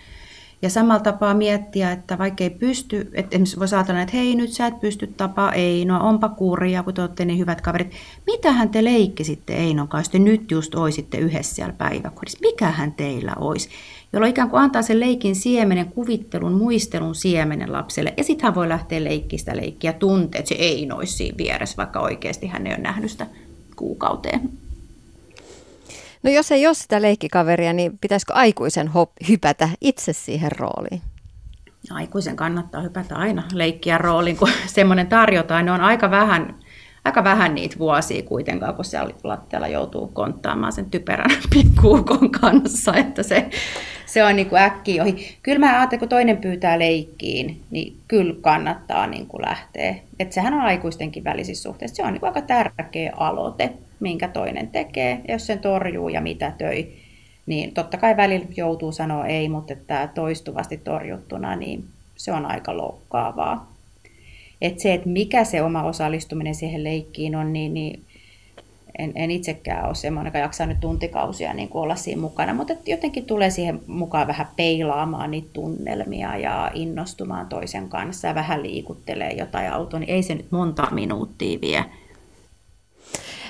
Ja samalla tapaa miettiä, että vaikka ei pysty, että esimerkiksi voisi ajatella, että hei, nyt sä et pysty tapaa Einoa, onpa kurjaa, kun te olette niin hyvät kaverit. Mitähän te leikkisitte Einon kanssa, te nyt just oisitte yhdessä siellä päiväkodissa? Mikähän teillä olisi? Jolloin ikään kuin antaa sen leikin siemenen, kuvittelun, muistelun siemenen lapselle. Ja sitten hän voi lähteä leikkistä leikkiä ja tuntee, että se Eino olisi siinä vieressä, vaikka oikeasti hän ei ole nähnyt sitä kuukauteen. No, jos ei ole sitä leikkikaveria, niin pitäisikö aikuisen hypätä itse siihen rooliin? Aikuisen kannattaa hypätä aina leikkiä rooliin, kun semmoinen tarjotaan. Ne on aika vähän niitä vuosia kuitenkaan, kun siellä lattialla joutuu konttaamaan sen typerän pikkuukon kanssa, että se on niin kuin äkkiä ohi. Kyllä mä ajattelen, kun toinen pyytää leikkiin, niin kyllä kannattaa niin kuin lähteä. Että sehän on aikuistenkin välisissä suhteissa. Se on niin kuin aika tärkeä aloite, minkä toinen tekee, ja jos sen torjuu ja mitä töi, niin totta kai välillä joutuu sanoa ei, mutta tämä toistuvasti torjuttuna, niin se on aika loukkaavaa. Että se, että mikä se oma osallistuminen siihen leikkiin on, niin en itsekään ole semmoinen, joka jaksaa nyt tuntikausia niin olla siinä mukana, mutta jotenkin tulee siihen mukaan vähän peilaamaan niitä tunnelmia ja innostumaan toisen kanssa ja vähän liikuttelee jotain autoa, niin ei se nyt monta minuuttia vie.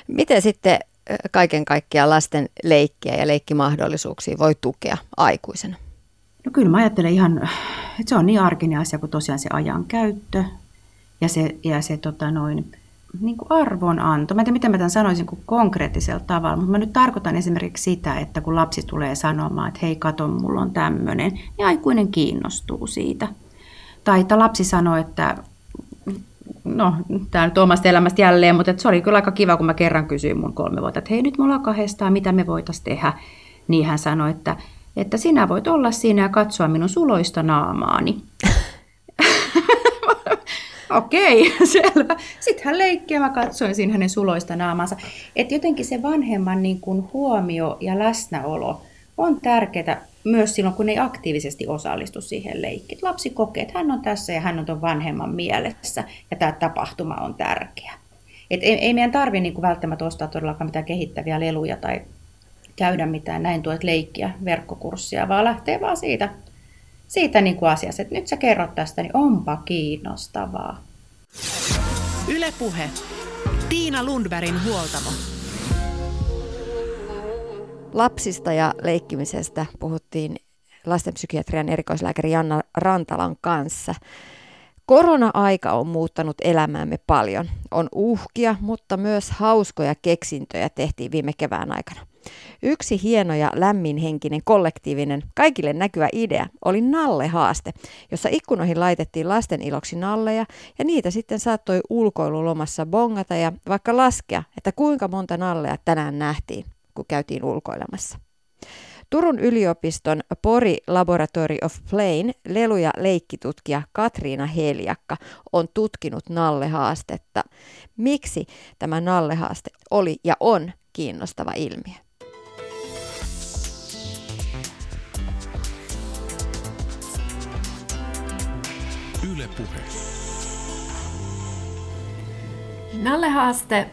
Miten sitten kaiken kaikkiaan lasten leikkiä ja leikkimahdollisuuksia voi tukea aikuisena? No, kyllä mä ajattelen ihan, että se on niin arkinen asia kuin tosiaan se ajankäyttö ja se niin kuin arvonanto. Mä en tiedä, miten mä tämän sanoisin kuin konkreettisella tavalla, mutta mä nyt tarkoitan esimerkiksi sitä, että kun lapsi tulee sanomaan, että hei, kato, mulla on tämmöinen, niin aikuinen kiinnostuu siitä. Tai että lapsi sanoo, että no, tämä nyt omasta elämästä jälleen, mutta se oli kyllä aika kiva, kun mä kerran kysyin mun 3-vuotiaalta, että hei, nyt me ollaan kahdestaan, mitä me voitaisiin tehdä. Niin hän sanoi, että sinä voit olla siinä ja katsoa minun suloista naamaani. Okei, selvä. Sitten hän leikki ja mä katsoin siinä hänen suloista naamaansa. Että jotenkin se vanhemman niin kuin huomio ja läsnäolo on tärkeää myös silloin, kun ei aktiivisesti osallistu siihen leikkiin. Lapsi kokee, että hän on tässä ja hän on tuon vanhemman mielessä ja tämä tapahtuma on tärkeä. Et ei meidän tarvitse niin kuin välttämättä ostaa todellakaan mitään kehittäviä leluja tai käydä mitään näin tuot leikkiä, verkkokurssia, vaan lähtee vaan siitä niin kuin asiassa. Et nyt sä kerrot tästä, niin onpa kiinnostavaa. Yle Puhe. Tiina Lundbergin huoltamo. Lapsista ja leikkimisestä puhuttiin lastenpsykiatrian erikoislääkäri Janna Rantalan kanssa. Korona-aika on muuttanut elämäämme paljon. On uhkia, mutta myös hauskoja keksintöjä tehtiin viime kevään aikana. Yksi hieno ja lämminhenkinen, kollektiivinen, kaikille näkyvä idea oli nallehaaste, jossa ikkunoihin laitettiin lasten iloksi nalleja ja niitä sitten saattoi ulkoilulomassa bongata ja vaikka laskea, että kuinka monta nallea tänään nähtiin, kun käytiin ulkoilemassa. Turun yliopiston Pori Laboratory of Plain lelu- ja leikkitutkija Katriina Heljakka on tutkinut nallehaastetta. Miksi tämä nallehaaste oli ja on kiinnostava ilmiö? Yle Puhe. Nallehaaste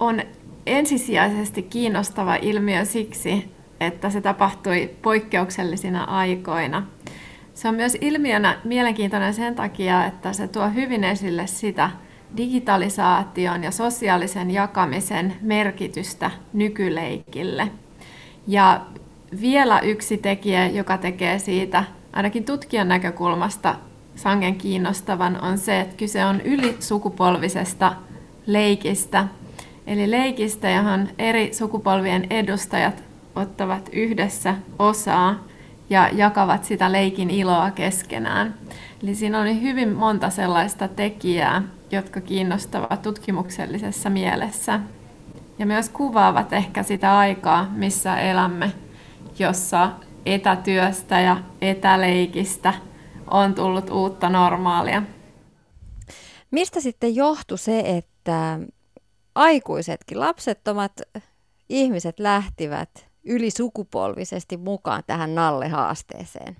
on ensisijaisesti kiinnostava ilmiö siksi, että se tapahtui poikkeuksellisina aikoina. Se on myös ilmiönä mielenkiintoinen sen takia, että se tuo hyvin esille sitä digitalisaation ja sosiaalisen jakamisen merkitystä nykyleikille. Ja vielä yksi tekijä, joka tekee siitä ainakin tutkijan näkökulmasta sangen kiinnostavan, on se, että kyse on ylisukupolvisesta leikistä. Eli leikistä, johon eri sukupolvien edustajat ottavat yhdessä osaa ja jakavat sitä leikin iloa keskenään. Eli siinä oli hyvin monta sellaista tekijää, jotka kiinnostavat tutkimuksellisessa mielessä. Ja myös kuvaavat ehkä sitä aikaa, missä elämme, jossa etätyöstä ja etäleikistä on tullut uutta normaalia. Mistä sitten johtui se, että aikuisetkin lapsettomat ihmiset lähtivät ylisukupolvisesti mukaan tähän nallehaasteeseen?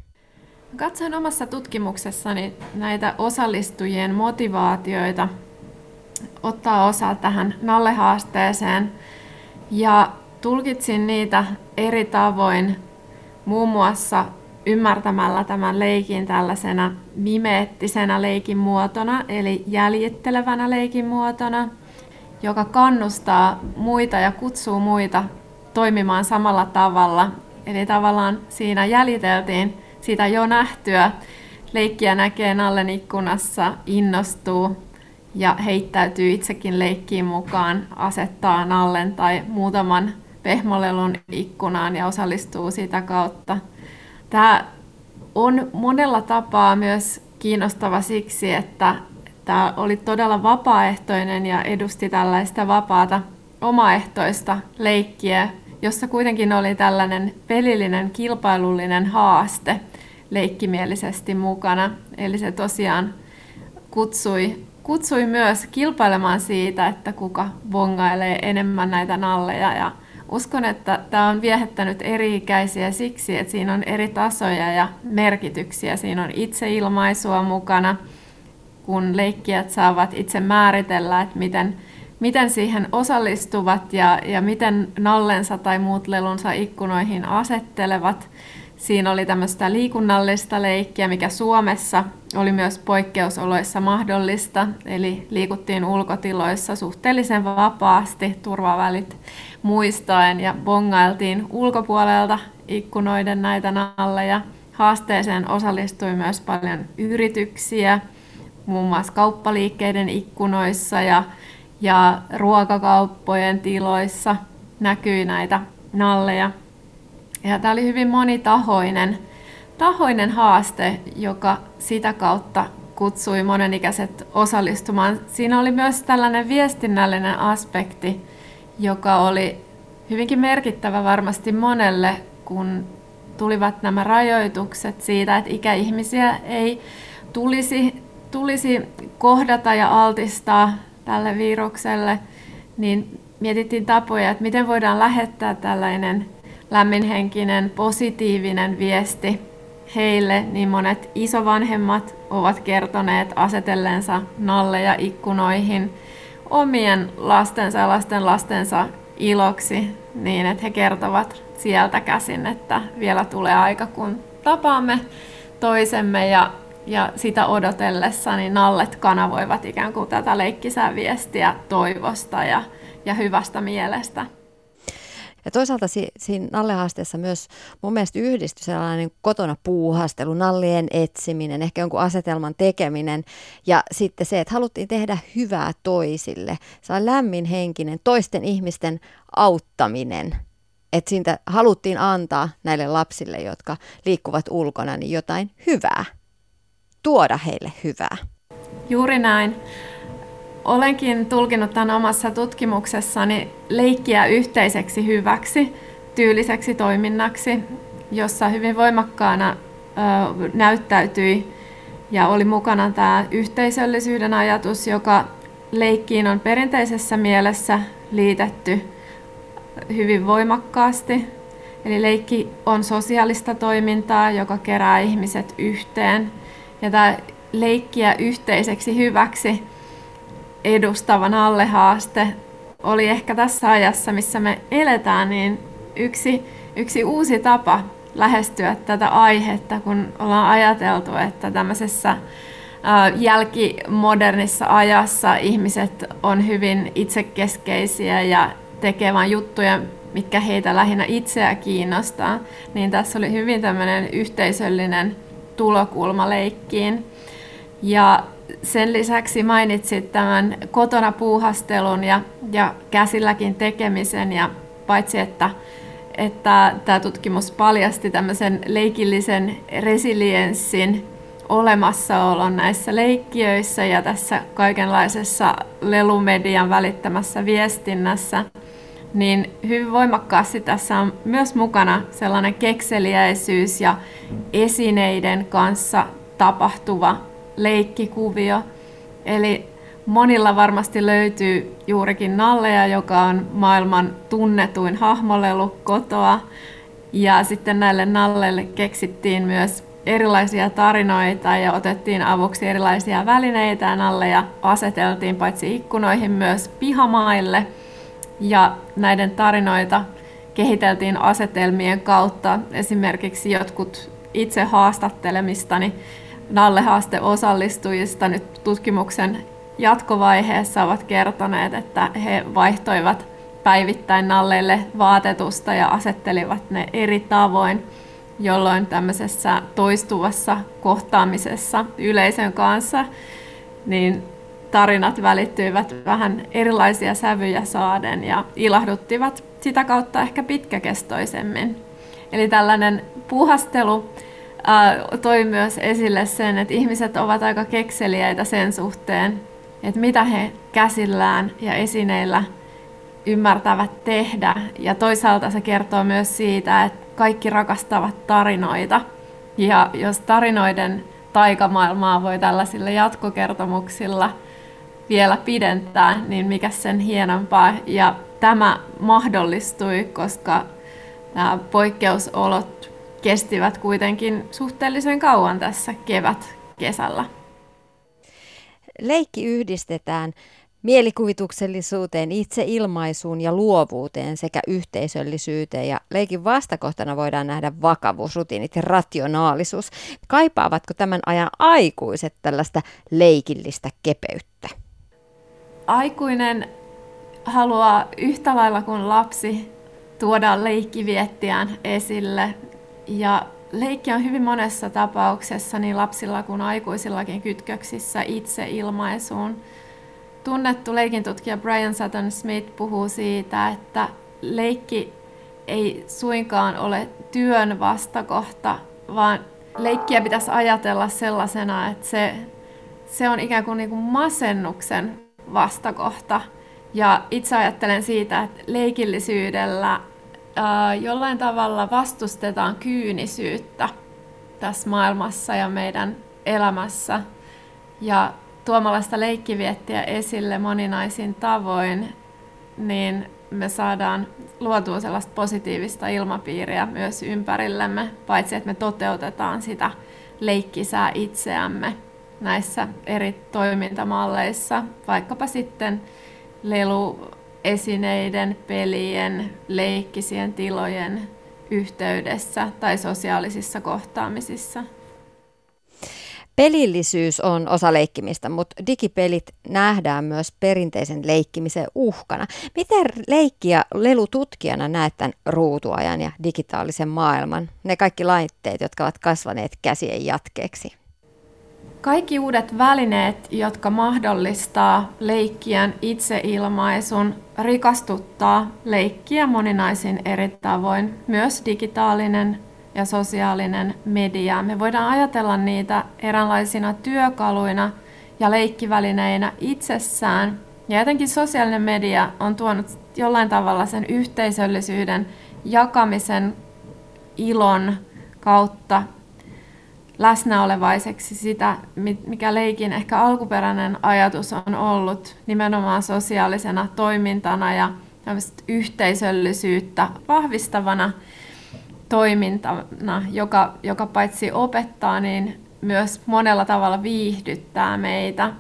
Katsoin omassa tutkimuksessani näitä osallistujien motivaatioita ottaa osaa tähän nallehaasteeseen ja tulkitsin niitä eri tavoin, muun muassa ymmärtämällä tämän leikin tällaisena mimeettisenä leikin muotona, eli jäljittelevänä leikin muotona, joka kannustaa muita ja kutsuu muita toimimaan samalla tavalla. Eli tavallaan siinä jäljiteltiin sitä jo nähtyä. Leikkiä näkee nallen ikkunassa, innostuu ja heittäytyy itsekin leikkiin mukaan, asettaa nallen tai muutaman pehmolelun ikkunaan ja osallistuu sitä kautta. Tämä on monella tapaa myös kiinnostava siksi, että tämä oli todella vapaaehtoinen ja edusti tällaista vapaata omaehtoista leikkiä, jossa kuitenkin oli tällainen pelillinen, kilpailullinen haaste leikkimielisesti mukana. Eli se tosiaan kutsui myös kilpailemaan siitä, että kuka bongailee enemmän näitä nalleja. Ja uskon, että tämä on viehättänyt eri-ikäisiä siksi, että siinä on eri tasoja ja merkityksiä. Siinä on itseilmaisua mukana, kun leikkijät saavat itse määritellä, että miten siihen osallistuvat ja miten nallensa tai muut lelunsa ikkunoihin asettelevat. Siinä oli tämmöistä liikunnallista leikkiä, mikä Suomessa oli myös poikkeusoloissa mahdollista, eli liikuttiin ulkotiloissa suhteellisen vapaasti turvavälit muistaen ja bongailtiin ulkopuolelta ikkunoiden näitä nalleja. Haasteeseen osallistui myös paljon yrityksiä, muun muassa kauppaliikkeiden ikkunoissa ja ruokakauppojen tiloissa näkyi näitä nalleja. Ja tämä oli hyvin monitahoinen haaste, joka sitä kautta kutsui monenikäiset osallistumaan. Siinä oli myös tällainen viestinnällinen aspekti, joka oli hyvinkin merkittävä varmasti monelle, kun tulivat nämä rajoitukset siitä, että ikäihmisiä ei tulisi kohdata ja altistaa tälle virukselle, niin mietittiin tapoja, että miten voidaan lähettää tällainen lämminhenkinen, positiivinen viesti heille. Niin monet isovanhemmat ovat kertoneet asetelleensa nalleja ikkunoihin omien lastensa ja lastenlastensa iloksi, niin että he kertovat sieltä käsin, että vielä tulee aika, kun tapaamme toisemme ja sitä odotellessa niin nallet kanavoivat ikään kuin tätä leikkisää viestiä toivosta ja hyvästä mielestä. Ja toisaalta siinä nallehaasteessa myös mun mielestä yhdistyi sellainen kotona puuhastelu, nallien etsiminen, ehkä jonkun asetelman tekeminen ja sitten se, että haluttiin tehdä hyvää toisille. Se on lämminhenkinen, toisten ihmisten auttaminen. Että siitä haluttiin antaa näille lapsille, jotka liikkuvat ulkona, niin jotain hyvää. Tuoda heille hyvää. Juuri näin. Olenkin tulkinut tämän omassa tutkimuksessani leikkiä yhteiseksi hyväksi, tyyliseksi toiminnaksi, jossa hyvin voimakkaana näyttäytyi ja oli mukana tämä yhteisöllisyyden ajatus, joka leikkiin on perinteisessä mielessä liitetty hyvin voimakkaasti. Eli leikki on sosiaalista toimintaa, joka kerää ihmiset yhteen. Ja tämä leikkiä yhteiseksi hyväksi edustava nallehaaste oli ehkä tässä ajassa, missä me eletään, niin yksi uusi tapa lähestyä tätä aihetta, kun ollaan ajateltu, että tämmöisessä jälkimodernissa ajassa ihmiset on hyvin itsekeskeisiä ja tekee vain juttuja, mitkä heitä lähinnä itseä kiinnostaa, niin tässä oli hyvin tämmöinen yhteisöllinen tulokulmaleikkiin. Ja sen lisäksi mainitsit tämän kotona puuhastelun ja käsilläkin tekemisen. Ja paitsi että että tämä tutkimus paljasti tämmöisen leikillisen resilienssin olemassaolon näissä leikkiöissä ja tässä kaikenlaisessa lelumedian välittämässä viestinnässä, niin hyvin voimakkaasti tässä on myös mukana sellainen kekseliäisyys ja esineiden kanssa tapahtuva leikkikuvio. Eli monilla varmasti löytyy juurikin Nalleja, joka on maailman tunnetuin hahmolelu kotoa. Ja sitten näille Nalleille keksittiin myös erilaisia tarinoita ja otettiin avuksi erilaisia välineitä ja Nalleja aseteltiin paitsi ikkunoihin myös pihamaille. Ja näiden tarinoita kehiteltiin asetelmien kautta. Esimerkiksi jotkut itse haastattelemistani Nalle-haasteosallistujista nyt tutkimuksen jatkovaiheessa ovat kertoneet, että he vaihtoivat päivittäin Nalleille vaatetusta ja asettelivat ne eri tavoin, jolloin tämmöisessä toistuvassa kohtaamisessa yleisön kanssa niin tarinat välittyivät vähän erilaisia sävyjä saaden ja ilahduttivat sitä kautta ehkä pitkäkestoisemmin. Eli tällainen puhastelu toi myös esille sen, että ihmiset ovat aika kekseliäitä sen suhteen, että mitä he käsillään ja esineillä ymmärtävät tehdä. Ja toisaalta se kertoo myös siitä, että kaikki rakastavat tarinoita. Ja jos tarinoiden taikamaailmaa voi tällaisilla jatkokertomuksilla vielä pidentää, niin mikä sen hienompaa. Ja tämä mahdollistui, koska nämä poikkeusolot kestivät kuitenkin suhteellisen kauan tässä kesällä. Leikki yhdistetään mielikuvituksellisuuteen, itseilmaisuun ja luovuuteen sekä yhteisöllisyyteen. Ja leikin vastakohtana voidaan nähdä vakavuus, rutiinit ja rationaalisuus. Kaipaavatko tämän ajan aikuiset tällaista leikillistä kepeyttä? Aikuinen haluaa yhtä lailla kuin lapsi tuoda leikkiviettiään esille. Ja leikki on hyvin monessa tapauksessa niin lapsilla kuin aikuisillakin kytköksissä itseilmaisuun. Tunnettu leikintutkija Brian Sutton-Smith puhuu siitä, että leikki ei suinkaan ole työn vastakohta, vaan leikkiä pitäisi ajatella sellaisena, että se on ikään kuin masennuksen vastakohta. Ja itse ajattelen siitä, että leikillisyydellä jollain tavalla vastustetaan kyynisyyttä tässä maailmassa ja meidän elämässä. Ja tuomalla sitä leikkiviettiä esille moninaisin tavoin, niin me saadaan luotua sellaista positiivista ilmapiiriä myös ympärillemme, paitsi että me toteutetaan sitä leikkisää itseämme näissä eri toimintamalleissa, vaikkapa sitten leluesineiden, pelien, leikkisien tilojen yhteydessä tai sosiaalisissa kohtaamisissa. Pelillisyys on osa leikkimistä, mutta digipelit nähdään myös perinteisen leikkimisen uhkana. Miten leikki- ja lelututkijana näet tämän ruutuajan ja digitaalisen maailman, ne kaikki laitteet, jotka ovat kasvaneet käsien jatkeeksi? Kaikki uudet välineet, jotka mahdollistaa leikkien itseilmaisun, rikastuttaa leikkiä moninaisin eri tavoin, myös digitaalinen ja sosiaalinen media. Me voidaan ajatella niitä eräänlaisina työkaluina ja leikkivälineinä itsessään. Ja etenkin sosiaalinen media on tuonut jollain tavalla sen yhteisöllisyyden, jakamisen, ilon kautta läsnäolevaiseksi sitä, mikä leikin ehkä alkuperäinen ajatus on ollut nimenomaan sosiaalisena toimintana ja yhteisöllisyyttä vahvistavana toimintana, joka paitsi opettaa, niin myös monella tavalla viihdyttää meitä.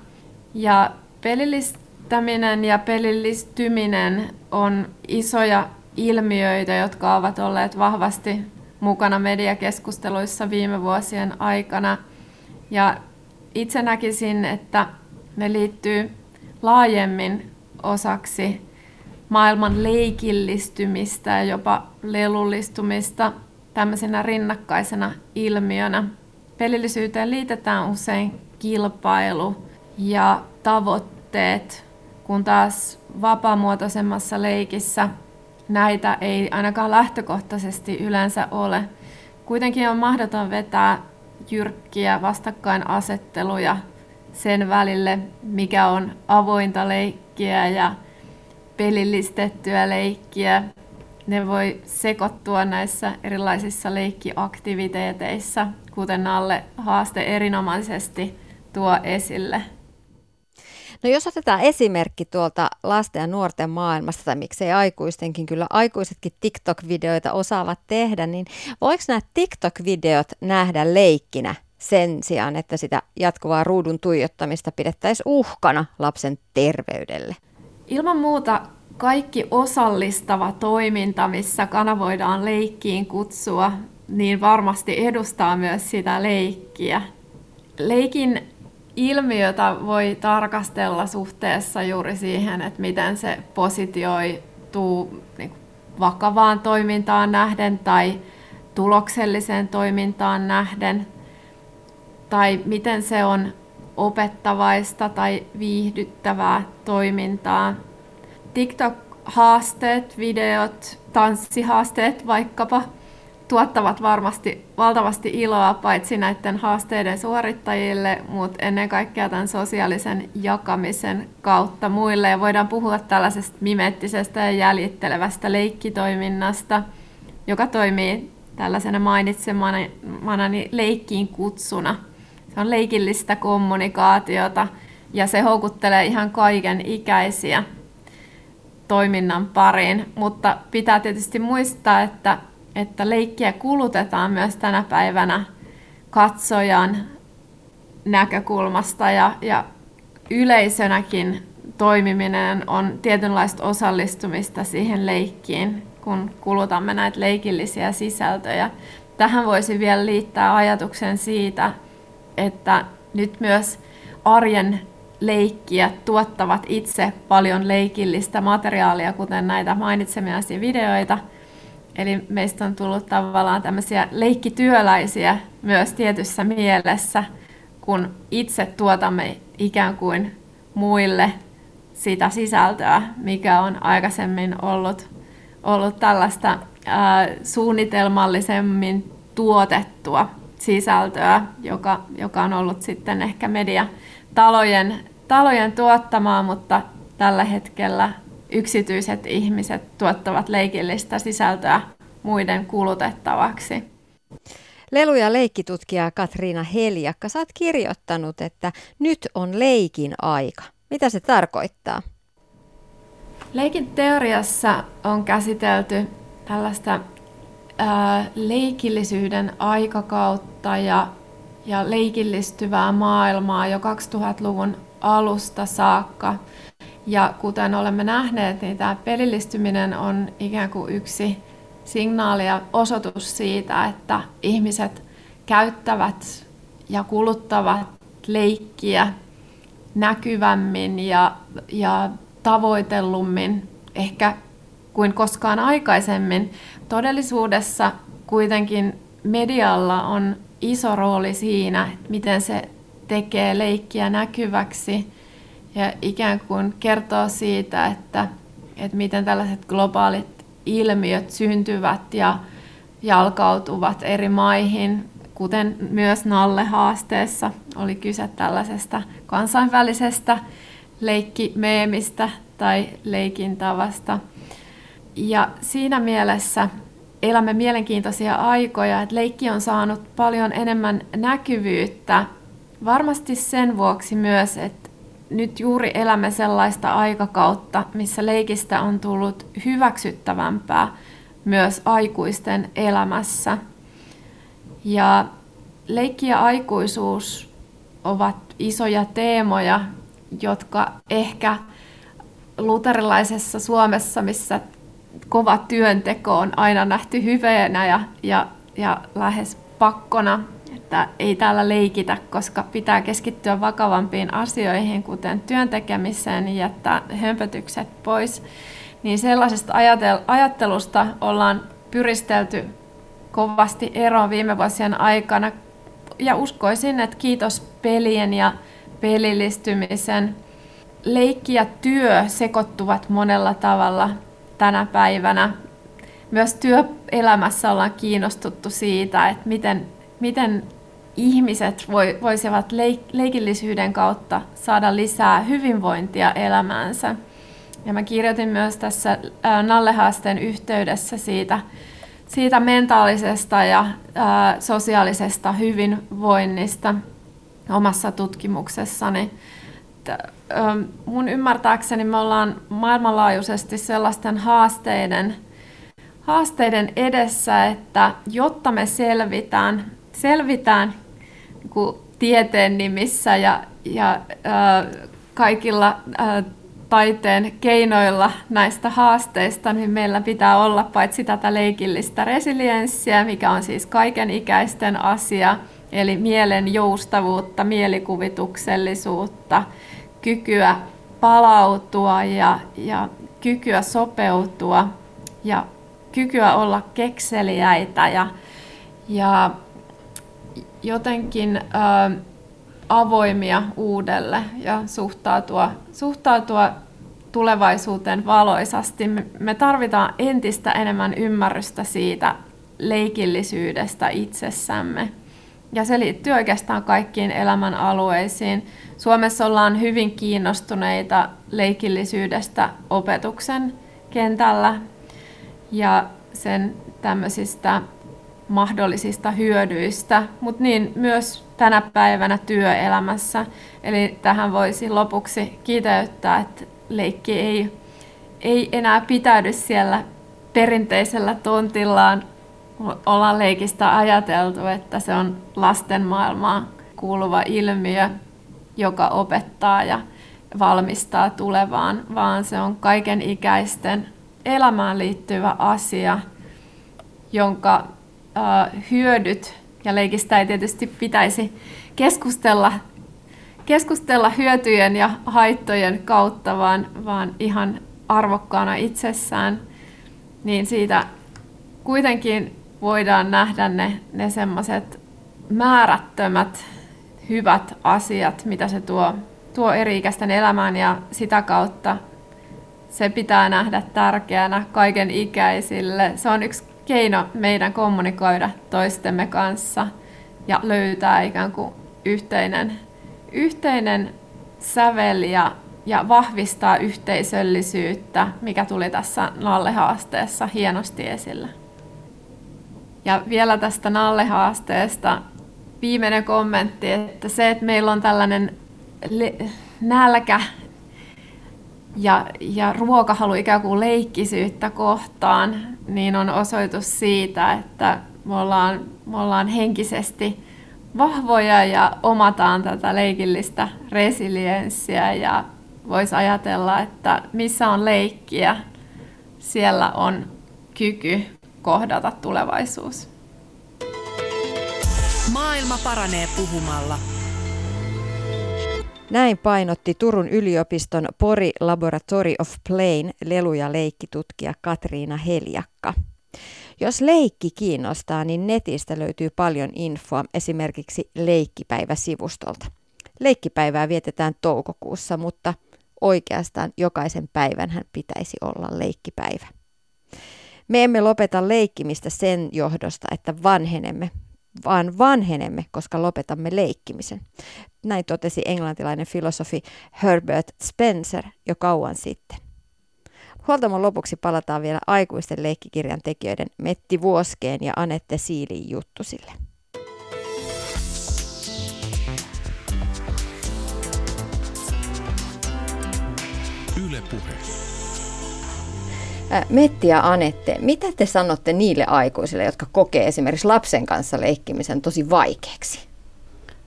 Ja pelillistäminen ja pelillistyminen on isoja ilmiöitä, jotka ovat olleet vahvasti mukana mediakeskusteluissa viime vuosien aikana. Ja itse näkisin, että ne liittyy laajemmin osaksi maailman leikillistymistä ja jopa lelullistumista tämmöisenä rinnakkaisena ilmiönä. Pelillisyyteen liitetään usein kilpailu ja tavoitteet, kun taas vapaamuotoisemmassa leikissä näitä ei ainakaan lähtökohtaisesti yleensä ole. Kuitenkin on mahdoton vetää jyrkkiä vastakkainasetteluja sen välille, mikä on avointa leikkiä ja pelillistettyä leikkiä. Ne voi sekoittua näissä erilaisissa leikkiaktiviteeteissa, kuten Nalle haaste erinomaisesti tuo esille. No jos otetaan esimerkki tuolta lasten ja nuorten maailmasta, tai miksei aikuistenkin, kyllä aikuisetkin TikTok-videoita osaavat tehdä, niin voiko nämä TikTok-videot nähdä leikkinä sen sijaan, että sitä jatkuvaa ruudun tuijottamista pidettäisiin uhkana lapsen terveydelle? Ilman muuta kaikki osallistava toiminta, missä kanavoidaan leikkiin kutsua, niin varmasti edustaa myös sitä leikkiä. Leikin ilmiötä voi tarkastella suhteessa juuri siihen, että miten se positioituu vakavaan toimintaan nähden tai tulokselliseen toimintaan nähden, tai miten se on opettavaista tai viihdyttävää toimintaa. TikTok-haasteet, videot, tanssihaasteet vaikkapa tuottavat varmasti valtavasti iloa paitsi näiden haasteiden suorittajille, mutta ennen kaikkea tämän sosiaalisen jakamisen kautta muille. Ja voidaan puhua tällaisesta mimettisestä ja jäljittelevästä leikkitoiminnasta, joka toimii tällaisena mainitsemanani leikkiin kutsuna. Se on leikillistä kommunikaatiota ja se houkuttelee ihan kaiken ikäisiä toiminnan pariin, mutta pitää tietysti muistaa, että leikkiä kulutetaan myös tänä päivänä katsojan näkökulmasta ja yleisönäkin toimiminen on tietynlaista osallistumista siihen leikkiin, kun kulutamme näitä leikillisiä sisältöjä. Tähän voisi vielä liittää ajatuksen siitä, että nyt myös arjen leikkiä tuottavat itse paljon leikillistä materiaalia, kuten näitä mainitsemiasi videoita. Eli meistä on tullut tavallaan tämmöisiä leikkityöläisiä myös tietyssä mielessä, kun itse tuotamme ikään kuin muille sitä sisältöä, mikä on aikaisemmin ollut tällaista suunnitelmallisemmin tuotettua sisältöä, joka on ollut sitten ehkä mediatalojen tuottamaa, mutta tällä hetkellä yksityiset ihmiset tuottavat leikillistä sisältöä muiden kulutettavaksi. Lelu- ja leikkitutkija Katriina Heljakka, sä oot kirjoittanut, että nyt on leikin aika. Mitä se tarkoittaa? Leikin teoriassa on käsitelty tällaista leikillisyyden aikakautta ja leikillistyvää maailmaa jo 2000-luvun alusta saakka. Ja kuten olemme nähneet, niin tämä pelillistyminen on ikään kuin yksi signaali ja osoitus siitä, että ihmiset käyttävät ja kuluttavat leikkiä näkyvämmin ja tavoitellummin ehkä kuin koskaan aikaisemmin. Todellisuudessa kuitenkin medialla on iso rooli siinä, miten se tekee leikkiä näkyväksi ja ikään kuin kertoo siitä, että miten tällaiset globaalit ilmiöt syntyvät ja jalkautuvat eri maihin, kuten myös Nalle-haasteessa oli kyse tällaisesta kansainvälisestä leikkimeemistä tai leikintavasta. Ja siinä mielessä elämme mielenkiintoisia aikoja, että leikki on saanut paljon enemmän näkyvyyttä, varmasti sen vuoksi myös, että nyt juuri elämme sellaista aikakautta, missä leikistä on tullut hyväksyttävämpää myös aikuisten elämässä. Ja leikki ja aikuisuus ovat isoja teemoja, jotka ehkä luterilaisessa Suomessa, missä kova työnteko on aina nähty hyveenä ja lähes pakkona, että ei täällä leikitä, koska pitää keskittyä vakavampiin asioihin, kuten työn tekemiseen, ja jättää hömpötykset pois. Niin sellaisesta ajattelusta ollaan pyristelty kovasti eroon viime vuosien aikana. Ja uskoisin, että kiitos pelien ja pelillistymisen, leikki ja työ sekoittuvat monella tavalla tänä päivänä. Myös työelämässä ollaan kiinnostuttu siitä, että miten ihmiset voisivat leikillisyyden kautta saada lisää hyvinvointia elämäänsä. Ja mä kirjoitin myös tässä Nalle-haasteen yhteydessä siitä mentaalisesta ja sosiaalisesta hyvinvoinnista omassa tutkimuksessani. Mun ymmärtääkseni me ollaan maailmanlaajuisesti sellaisten haasteiden edessä, että jotta me selvitään niin tieteen nimissä ja kaikilla taiteen keinoilla näistä haasteista, niin meillä pitää olla paitsi tätä leikillistä resilienssiä, mikä on siis kaikenikäisten asia, eli mielen joustavuutta, mielikuvituksellisuutta, kykyä palautua ja kykyä sopeutua ja kykyä olla kekseliäitä ja jotenkin avoimia uudelle ja suhtautua tulevaisuuteen valoisasti. Me tarvitaan entistä enemmän ymmärrystä siitä leikillisyydestä itsessämme. Ja se liittyy oikeastaan kaikkiin elämän alueisiin. Suomessa ollaan hyvin kiinnostuneita leikillisyydestä opetuksen kentällä ja sen tämmöisistä mahdollisista hyödyistä, mutta niin myös tänä päivänä työelämässä. Eli tähän voisi lopuksi kiteyttää, että leikki ei enää pitäydy siellä perinteisellä tontillaan. Ollaan leikistä ajateltu, että se on lasten maailmaan kuuluva ilmiö, joka opettaa ja valmistaa tulevaan, vaan se on kaikenikäisten elämään liittyvä asia, jonka hyödyt, ja leikistä ei tietysti pitäisi keskustella hyötyjen ja haittojen kautta, vaan ihan arvokkaana itsessään, niin siitä kuitenkin voidaan nähdä ne semmoiset määrättömät hyvät asiat, mitä se tuo eri-ikäisten elämään, ja sitä kautta se pitää nähdä tärkeänä kaikenikäisille. Se on yksi keino meidän kommunikoida toistemme kanssa ja löytää ikään kuin yhteinen sävel ja vahvistaa yhteisöllisyyttä, mikä tuli tässä Nalle-haasteessa hienosti esille. Ja vielä tästä Nalle-haasteesta viimeinen kommentti, että se, että meillä on tällainen nälkä ja ruokahalu ikään kuin leikkisyyttä kohtaan, niin on osoitus siitä, että me ollaan henkisesti vahvoja ja omataan tätä leikillistä resilienssiä, ja voisi ajatella, että missä on leikkiä, siellä on kyky kohdata tulevaisuus. Maailma paranee puhumalla. Näin painotti Turun yliopiston Pori Laboratory of Plain lelu- ja leikkitutkija Katriina Heljakka. Jos leikki kiinnostaa, niin netistä löytyy paljon infoa esimerkiksi Leikkipäivä-sivustolta. Leikkipäivää vietetään toukokuussa, mutta oikeastaan jokaisen päivänhän pitäisi olla leikkipäivä. Me emme lopeta leikkimistä sen johdosta, että vanhenemme, vaan vanhenemme, koska lopetamme leikkimisen. Näin totesi englantilainen filosofi Herbert Spencer jo kauan sitten. Huoltamon lopuksi palataan vielä aikuisten leikkikirjan tekijöiden Mette Vuoskeen ja Anette Siiliin juttusille. Yle Puhe. Mette ja Anette, mitä te sanotte niille aikuisille, jotka kokee esimerkiksi lapsen kanssa leikkimisen tosi vaikeaksi?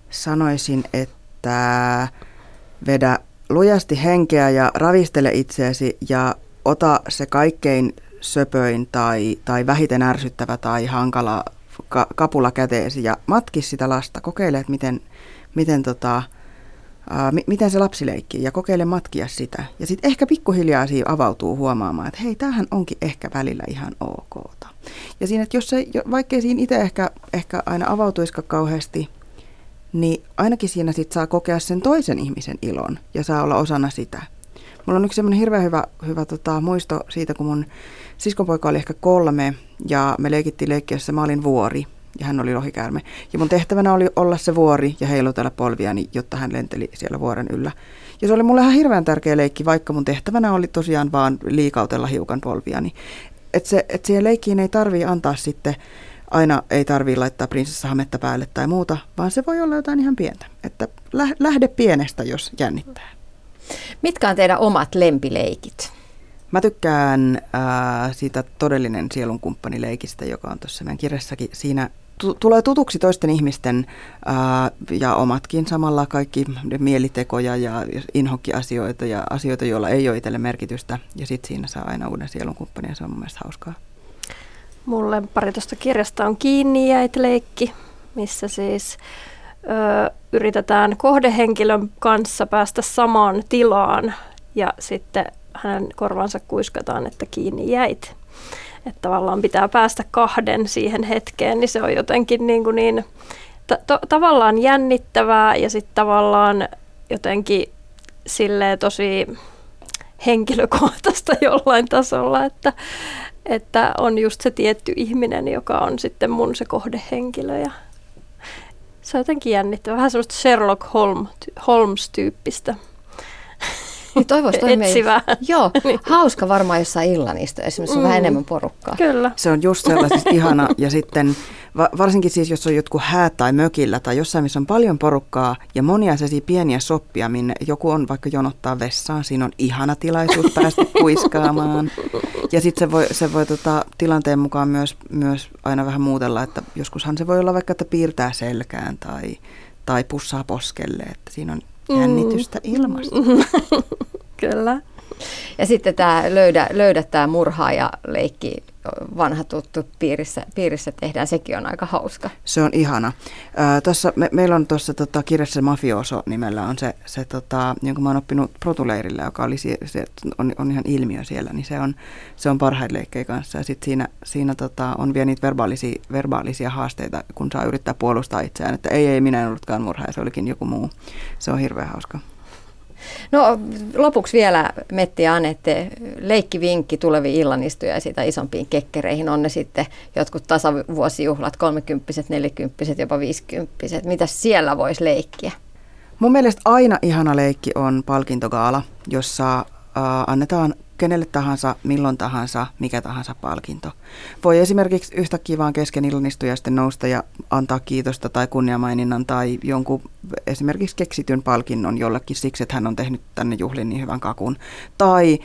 Sanoisin, että vedä lujasti henkeä ja ravistele itseäsi ja ota se kaikkein söpöin tai vähiten ärsyttävä tai hankala kapula käteesi ja matki sitä lasta. Kokeile, että miten se lapsi leikkii ja kokeile matkia sitä. Ja sitten ehkä pikkuhiljaa siinä avautuu huomaamaan, että hei, tämähän onkin ehkä välillä ihan okta. Ja siinä, että jos se, vaikkei siinä itse ehkä aina avautuisikaan kauheasti, niin ainakin siinä sit saa kokea sen toisen ihmisen ilon ja saa olla osana sitä. Mulla on yksi semmoinen hirveän hyvä muisto siitä, kun mun siskonpoika oli ehkä 3 ja me leikittiin leikkiessä, mä olin vuori ja hän oli lohikäärme. Ja mun tehtävänä oli olla se vuori ja heilutella polviani, jotta hän lenteli siellä vuoren yllä. Ja se oli mulle ihan hirveän tärkeä leikki, vaikka mun tehtävänä oli tosiaan vaan liikautella hiukan polviani. Että siihen leikkiin ei tarvii antaa sitten, aina ei tarvii laittaa prinsessahametta päälle tai muuta, vaan se voi olla jotain ihan pientä. Että lähde pienestä, jos jännittää. Mitkä on teidän omat lempileikit? Mä tykkään siitä todellinen sielun kumppanileikistä, joka on tuossa meidän kirjassakin. Siinä tulee tutuksi toisten ihmisten ja omatkin samalla kaikki mielitekoja ja inhokkiasioita ja asioita, joilla ei ole itselle merkitystä. Ja sitten siinä saa aina uuden sielun kumppanin ja se on mun mielestä hauskaa. Mulle pari tuosta kirjasta on Kiinni jäit -leikki, missä siis yritetään kohdehenkilön kanssa päästä samaan tilaan ja sitten hänen korvansa kuiskataan, että kiinni jäit. Että tavallaan pitää päästä 2 siihen hetkeen, niin se on jotenkin tavallaan jännittävää ja sitten tavallaan jotenkin silleen tosi henkilökohtaista jollain tasolla, että on just se tietty ihminen, joka on sitten mun se kohdehenkilö ja se on jotenkin jännittävää. Vähän sellaista Sherlock Holmes-tyyppistä. Toivoisi toimia. Etsivää. Joo, hauska varmaan jossain illanista, esimerkiksi on vähän enemmän porukkaa. Kyllä. Se on just sellaisista ihana ja sitten varsinkin siis, jos on jotkut häät tai mökillä tai jossain, missä on paljon porukkaa ja monia sellaisia pieniä soppia, minne joku on vaikka jonottaa vessaan, siinä on ihana tilaisuus päästä kuiskaamaan. Ja sitten se voi tilanteen mukaan myös aina vähän muutella, että joskushan se voi olla vaikka, että piirtää selkään tai pussaa poskelle, että siinä on jännitystä ilmasta. Kyllä. Ja sitten tämä löydä tämä murhaaja-leikki, vanha tuttu piirissä tehdään, sekin on aika hauska. Se on ihana. Meillä on tuossa kirjassa Mafioso nimellä on se jonka mä oon oppinut protuleirillä, joka oli, se on ihan ilmiö siellä, niin se on parhaita leikkejä kanssa. Ja sitten siinä on vielä niitä verbaalisia haasteita, kun saa yrittää puolustaa itseään, että ei, minä en ollutkaan murhaaja, se olikin joku muu. Se on hirveän hauska. No lopuksi vielä Mette ja Anette, leikkivinkki tuleviin illanistujaisiin tai isompiin kekkereihin. On ne sitten jotkut tasavuosijuhlat, 30-vuotiaat, 40-vuotiaat, jopa 50-vuotiaat. Mitä siellä voisi leikkiä? Mun mielestä aina ihana leikki on palkintogaala, jossa annetaan kenelle tahansa, milloin tahansa, mikä tahansa palkinto. Voi esimerkiksi yhtäkkiä vaan kesken illanistujaisten nousta ja antaa kiitosta tai kunniamaininnan tai jonkun esimerkiksi keksityn palkinnon jollekin siksi, että hän on tehnyt tänne juhliin niin hyvän kakun. Tai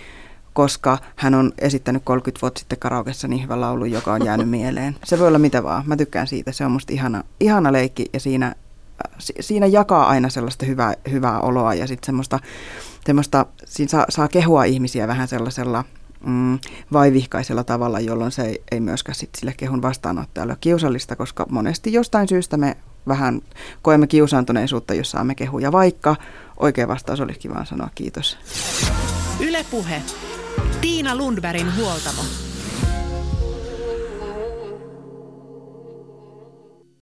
koska hän on esittänyt 30 vuotta sitten karaokessa niin hyvän laulun, joka on jäänyt mieleen. Se voi olla mitä vaan. Mä tykkään siitä. Se on musta ihana leikki ja siinä jakaa aina sellaista hyvää oloa ja sitten semmoista, siinä saa kehua ihmisiä vähän sellaisella vaivihkaisella tavalla, jolloin se ei myöskään sit sille kehun vastaanottajalle ole kiusallista, koska monesti jostain syystä me vähän koemme kiusaantuneisuutta, jos saamme kehuja, vaikka oikea vastaus olisikin vaan sanoa kiitos. Yle Puhe. Tiina Lundbergin huoltamo.